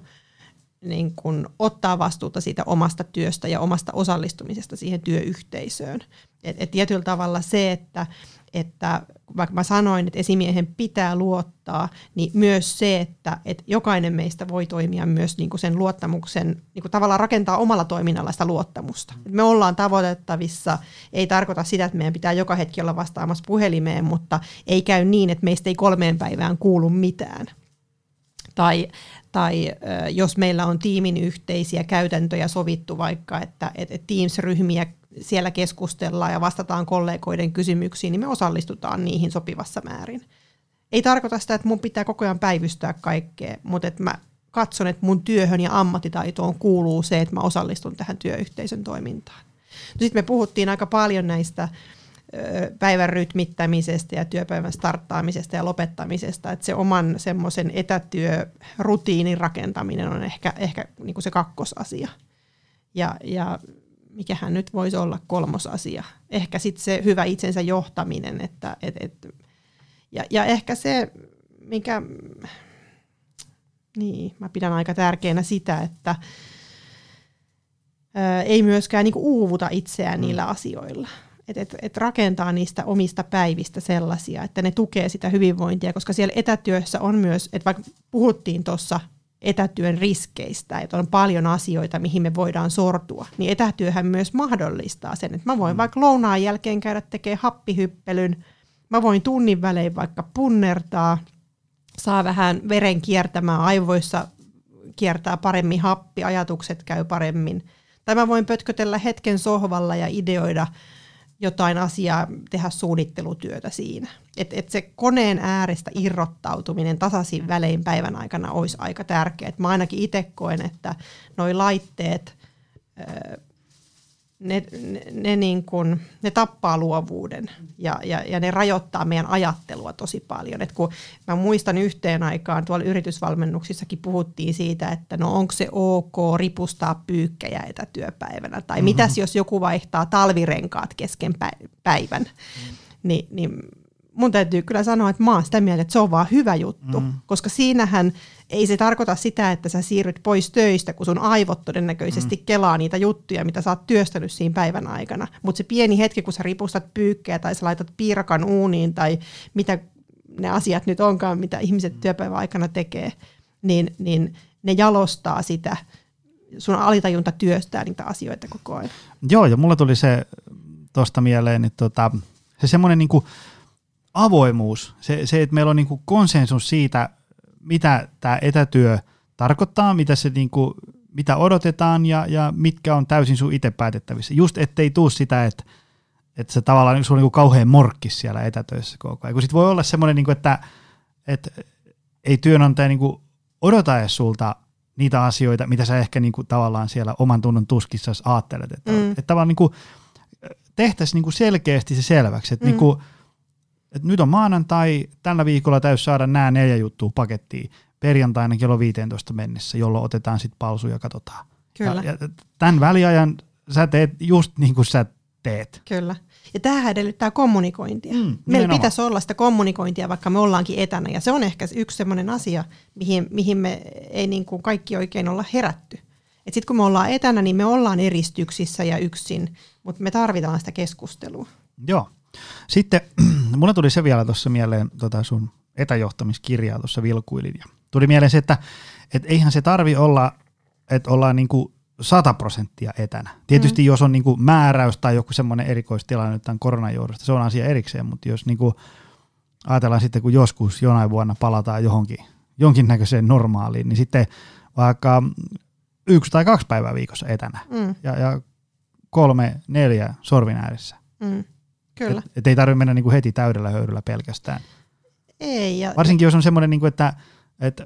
niin kun ottaa vastuuta siitä omasta työstä ja omasta osallistumisesta siihen työyhteisöön. Et, et tietyllä tavalla se, että, että vaikka mä sanoin, että esimiehen pitää luottaa, niin myös se, että, että jokainen meistä voi toimia myös niin kuin sen luottamuksen, niin kuin tavallaan rakentaa omalla toiminnalla sitä luottamusta. Et me ollaan tavoitettavissa, ei tarkoita sitä, että meidän pitää joka hetki olla vastaamassa puhelimeen, mutta ei käy niin, että meistä ei kolmeen päivään kuulu mitään. Tai, tai jos meillä on tiimin yhteisiä käytäntöjä sovittu vaikka, että, että Teams-ryhmiä siellä keskustellaan ja vastataan kollegoiden kysymyksiin, niin me osallistutaan niihin sopivassa määrin. Ei tarkoita sitä, että mun pitää koko ajan päivystää kaikkea, mutta että mä katson, että mun työhön ja ammattitaitoon kuuluu se, että mä osallistun tähän työyhteisön toimintaan. No sitten me puhuttiin aika paljon näistä päivän rytmittämisestä ja työpäivän starttaamisesta ja lopettamisesta, että se oman semmoisen etätyörutiinin rakentaminen on ehkä, ehkä niin kuin se kakkosasia. Ja, ja mikähän nyt voisi olla kolmosasia? Ehkä sitten se hyvä itsensä johtaminen. Että, et, et, ja, ja ehkä se, mikä... Niin, mä pidän aika tärkeänä sitä, että ää, ei myöskään niin kuin uuvuta itseään niillä asioilla. Että et, et rakentaa niistä omista päivistä sellaisia, että ne tukee sitä hyvinvointia, koska siellä etätyössä on myös, että vaikka puhuttiin tuossa etätyön riskeistä, että on paljon asioita, mihin me voidaan sortua, niin etätyöhän myös mahdollistaa sen, että mä voin vaikka lounaan jälkeen käydä tekemään happihyppelyn, mä voin tunnin välein vaikka punnertaa, saa vähän veren kiertämään, aivoissa kiertää paremmin happi, ajatukset käy paremmin, tai mä voin pötkötellä hetken sohvalla ja ideoida jotain asiaa, tehdä suunnittelutyötä siinä. Että et se koneen äärestä irrottautuminen tasaisin välein päivän aikana olisi aika tärkeää. Et mä ainakin itse koen, että noi laitteet, ne, ne, ne, niin kun, ne tappaa luovuuden ja, ja, ja ne rajoittaa meidän ajattelua tosi paljon. Et kun mä muistan yhteen aikaan, tuolla yritysvalmennuksissakin puhuttiin siitä, että no onko se ok ripustaa pyykkejä etätyöpäivänä tai mm-hmm. mitäs jos joku vaihtaa talvirenkaat kesken päivän, mm-hmm. Ni, niin mun täytyy kyllä sanoa, että mä oon sitä mieltä, että se on vaan hyvä juttu, mm. koska siinähän ei se tarkoita sitä, että sä siirryt pois töistä, kun sun aivot todennäköisesti mm. kelaa niitä juttuja, mitä sä oot työstänyt siinä päivän aikana. Mutta se pieni hetki, kun sä ripustat pyykkejä tai sä laitat piirakan uuniin tai mitä ne asiat nyt onkaan, mitä ihmiset työpäivän aikana tekee, niin, niin ne jalostaa sitä, sun alitajunta työstää niitä asioita koko ajan. Joo, ja mulla tuli se tosta mieleen, että tota, se semmoinen niinku avoimuus, se, se, että meillä on niin kuin konsensus siitä, mitä tämä etätyö tarkoittaa, mitä, se niin kuin, mitä odotetaan ja, ja mitkä on täysin sun itse päätettävissä. Just ettei tule sitä, että, että se tavallaan sulla on niin kuin kauhean morkkis siellä etätöissä koko ajan. Kun sit voi olla semmoinen, niin kuin, että, että ei työnantaja niin kuin odota edes sulta niitä asioita, mitä sä ehkä niin kuin tavallaan siellä oman tunnon tuskissa ajattelet. Että, mm. että tavallaan niin kuin tehtäisiin niin kuin selkeästi se selväksi, että mm. niin kuin, et nyt on maanantai, tällä viikolla täytyy saada nämä neljä juttua pakettiin perjantaina kello viisitoista mennessä, jolloin otetaan sitten pausu ja katsotaan. Kyllä. Ja, ja tämän väliajan sä teet just niin kuin sä teet. Kyllä. Ja tämähän edellyttää kommunikointia. Mm, Meillä pitäisi olla sitä kommunikointia, vaikka me ollaankin etänä. Ja se on ehkä yksi sellainen asia, mihin, mihin me ei niin kuin kaikki oikein olla herätty. Et sitten kun me ollaan etänä, niin me ollaan eristyksissä ja yksin, mutta me tarvitaan sitä keskustelua. Joo. Sitten mulla tuli se vielä tuossa mieleen, tota sun etäjohtamiskirjaa tuossa vilkuilin. Ja tuli mieleen se, että et eihän se tarvi olla, että ollaan niinku sata prosenttia etänä. Tietysti mm. jos on niinku määräys tai joku semmoinen erikoistilanne tämän koronan johdosta, se on asia erikseen, mutta jos niinku ajatellaan sitten, kun joskus jonain vuonna palataan johonkin jonkinnäköiseen normaaliin, niin sitten vaikka yksi tai kaksi päivää viikossa etänä mm. ja, ja kolme, neljä sorvin ääressä. Mm. Että et ei tarvitse mennä niinku heti täydellä höyryllä pelkästään. Ei, ja varsinkin jos on semmoinen, niinku, että et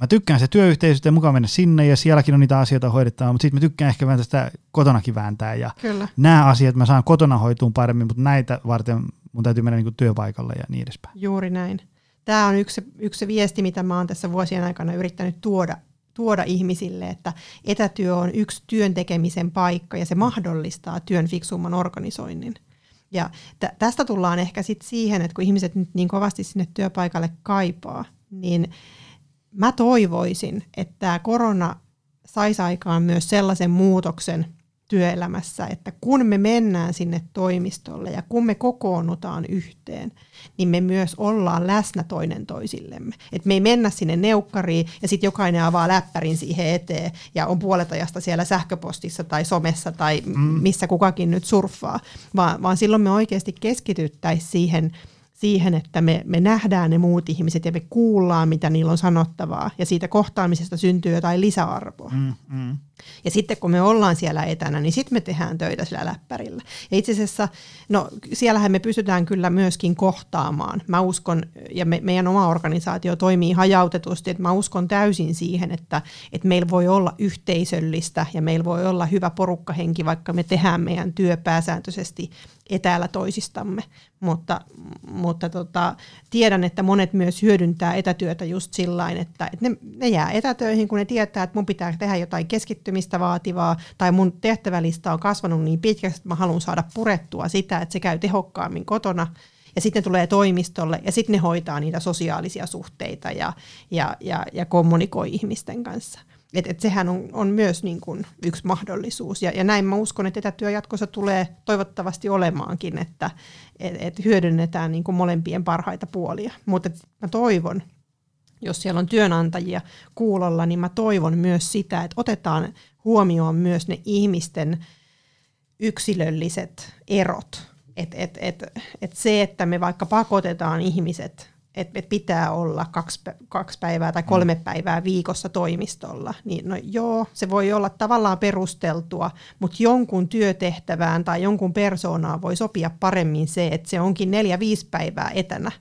mä tykkään se työyhteisöstä ja mukaan mennä sinne ja sielläkin on niitä asioita hoidettavaa, mutta sitten mä tykkään ehkä vähän tästä kotonakin vääntää. Ja nämä asiat mä saan kotona hoituun paremmin, mutta näitä varten mun täytyy mennä niinku työpaikalle ja niin edespäin. Juuri näin. tämä on yksi, yksi viesti, mitä mä oon tässä vuosien aikana yrittänyt tuoda, tuoda ihmisille, että etätyö on yksi työn tekemisen paikka ja se mahdollistaa työn fiksumman organisoinnin. Ja t- tästä tullaan ehkä sitten siihen, että kun ihmiset nyt niin kovasti sinne työpaikalle kaipaa, niin mä toivoisin, että tämä korona saisi aikaan myös sellaisen muutoksen työelämässä, että kun me mennään sinne toimistolle ja kun me kokoonnutaan yhteen, niin me myös ollaan läsnä toinen toisillemme. Et me ei mennä sinne neukkariin ja sitten jokainen avaa läppärin siihen eteen ja on puolet ajasta siellä sähköpostissa tai somessa tai missä kukakin nyt surffaa, vaan, vaan silloin me oikeasti keskityttäisiin siihen, siihen, että me, me nähdään ne muut ihmiset ja me kuullaan, mitä niillä on sanottavaa. Ja siitä kohtaamisesta syntyy jotain lisäarvoa. Mm, mm. Ja sitten kun me ollaan siellä etänä, niin sitten me tehdään töitä sillä läppärillä. Ja itse asiassa, no siellähän me pystytään kyllä myöskin kohtaamaan. Mä uskon, ja me, meidän oma organisaatio toimii hajautetusti, että mä uskon täysin siihen, että, että meillä voi olla yhteisöllistä ja meillä voi olla hyvä porukkahenki, vaikka me tehdään meidän työ pääsääntöisesti etäällä toisistamme, mutta, mutta tota, tiedän, että monet myös hyödyntää etätyötä just sillain, että, että ne, ne jää etätöihin, kun ne tietää, että mun pitää tehdä jotain keskittymistä vaativaa, tai mun tehtävälista on kasvanut niin pitkäksi, että mä haluan saada purettua sitä, että se käy tehokkaammin kotona, ja sitten ne tulee toimistolle, ja sitten ne hoitaa niitä sosiaalisia suhteita ja, ja, ja, ja kommunikoi ihmisten kanssa. Että et sehän on, on myös niin kuin yksi mahdollisuus. Ja, ja näin mä uskon, että etätyö jatkossa tulee toivottavasti olemaankin, että et, et hyödynnetään niin kuin molempien parhaita puolia. Mutta mä toivon, jos siellä on työnantajia kuulolla, niin mä toivon myös sitä, että otetaan huomioon myös ne ihmisten yksilölliset erot. Että et, et, et se, että me vaikka pakotetaan ihmiset... että pitää olla kaksi, kaksi päivää tai kolme päivää viikossa toimistolla, niin no joo, se voi olla tavallaan perusteltua, mutta jonkun työtehtävään tai jonkun persoonaan voi sopia paremmin se, että se onkin neljä, viisi päivää etänä,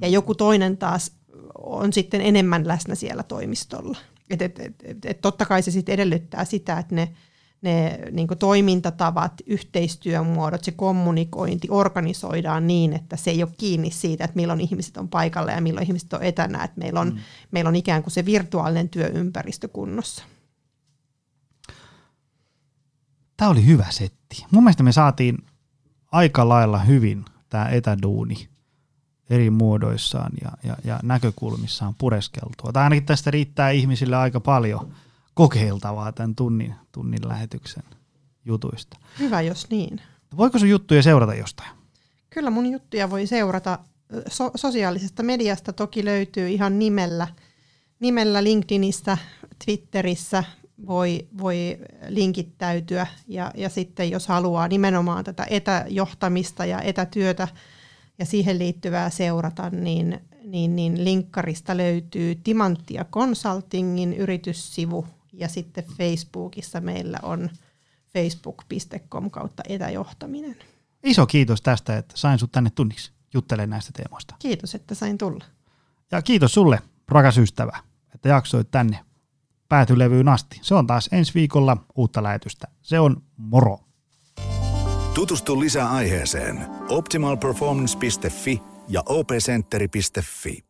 ja joku toinen taas on sitten enemmän läsnä siellä toimistolla. Et, et, et, et totta kai se sitten edellyttää sitä, että ne, ne niin kuin toimintatavat, yhteistyömuodot, se kommunikointi organisoidaan niin, että se ei ole kiinni siitä, että milloin ihmiset on paikalla ja milloin ihmiset on etänä. Että meillä on, mm. meillä on ikään kuin se virtuaalinen työympäristö kunnossa. Tämä oli hyvä setti. Mun mielestä me saatiin aika lailla hyvin tämä etäduuni eri muodoissaan ja, ja, ja näkökulmissaan pureskeltua. Tai ainakin tästä riittää ihmisille aika paljon kokeiltavaa tämän tunnin, tunnin lähetyksen jutuista. Hyvä, jos niin. Voiko sun juttuja seurata jostain? Kyllä mun juttuja voi seurata. So- sosiaalisesta mediasta toki löytyy ihan nimellä. Nimellä LinkedInissä, Twitterissä voi, voi linkittäytyä. Ja, ja sitten jos haluaa nimenomaan tätä etäjohtamista ja etätyötä ja siihen liittyvää seurata, niin, niin, niin linkkarista löytyy Timantti ja Consultingin yrityssivu. Ja sitten Facebookissa meillä on facebook piste com kautta etäjohtaminen. Iso kiitos tästä, että sain sut tänne tunniksi juttelemaan näistä teemoista. Kiitos, että sain tulla. Ja kiitos sulle, rakas ystävä, että jaksoit tänne päätylevyyn asti. Se on taas ensi viikolla uutta lähetystä. Se on moro. Tutustu lisää aiheeseen optimal performance piste fi ja opcenteri piste fi.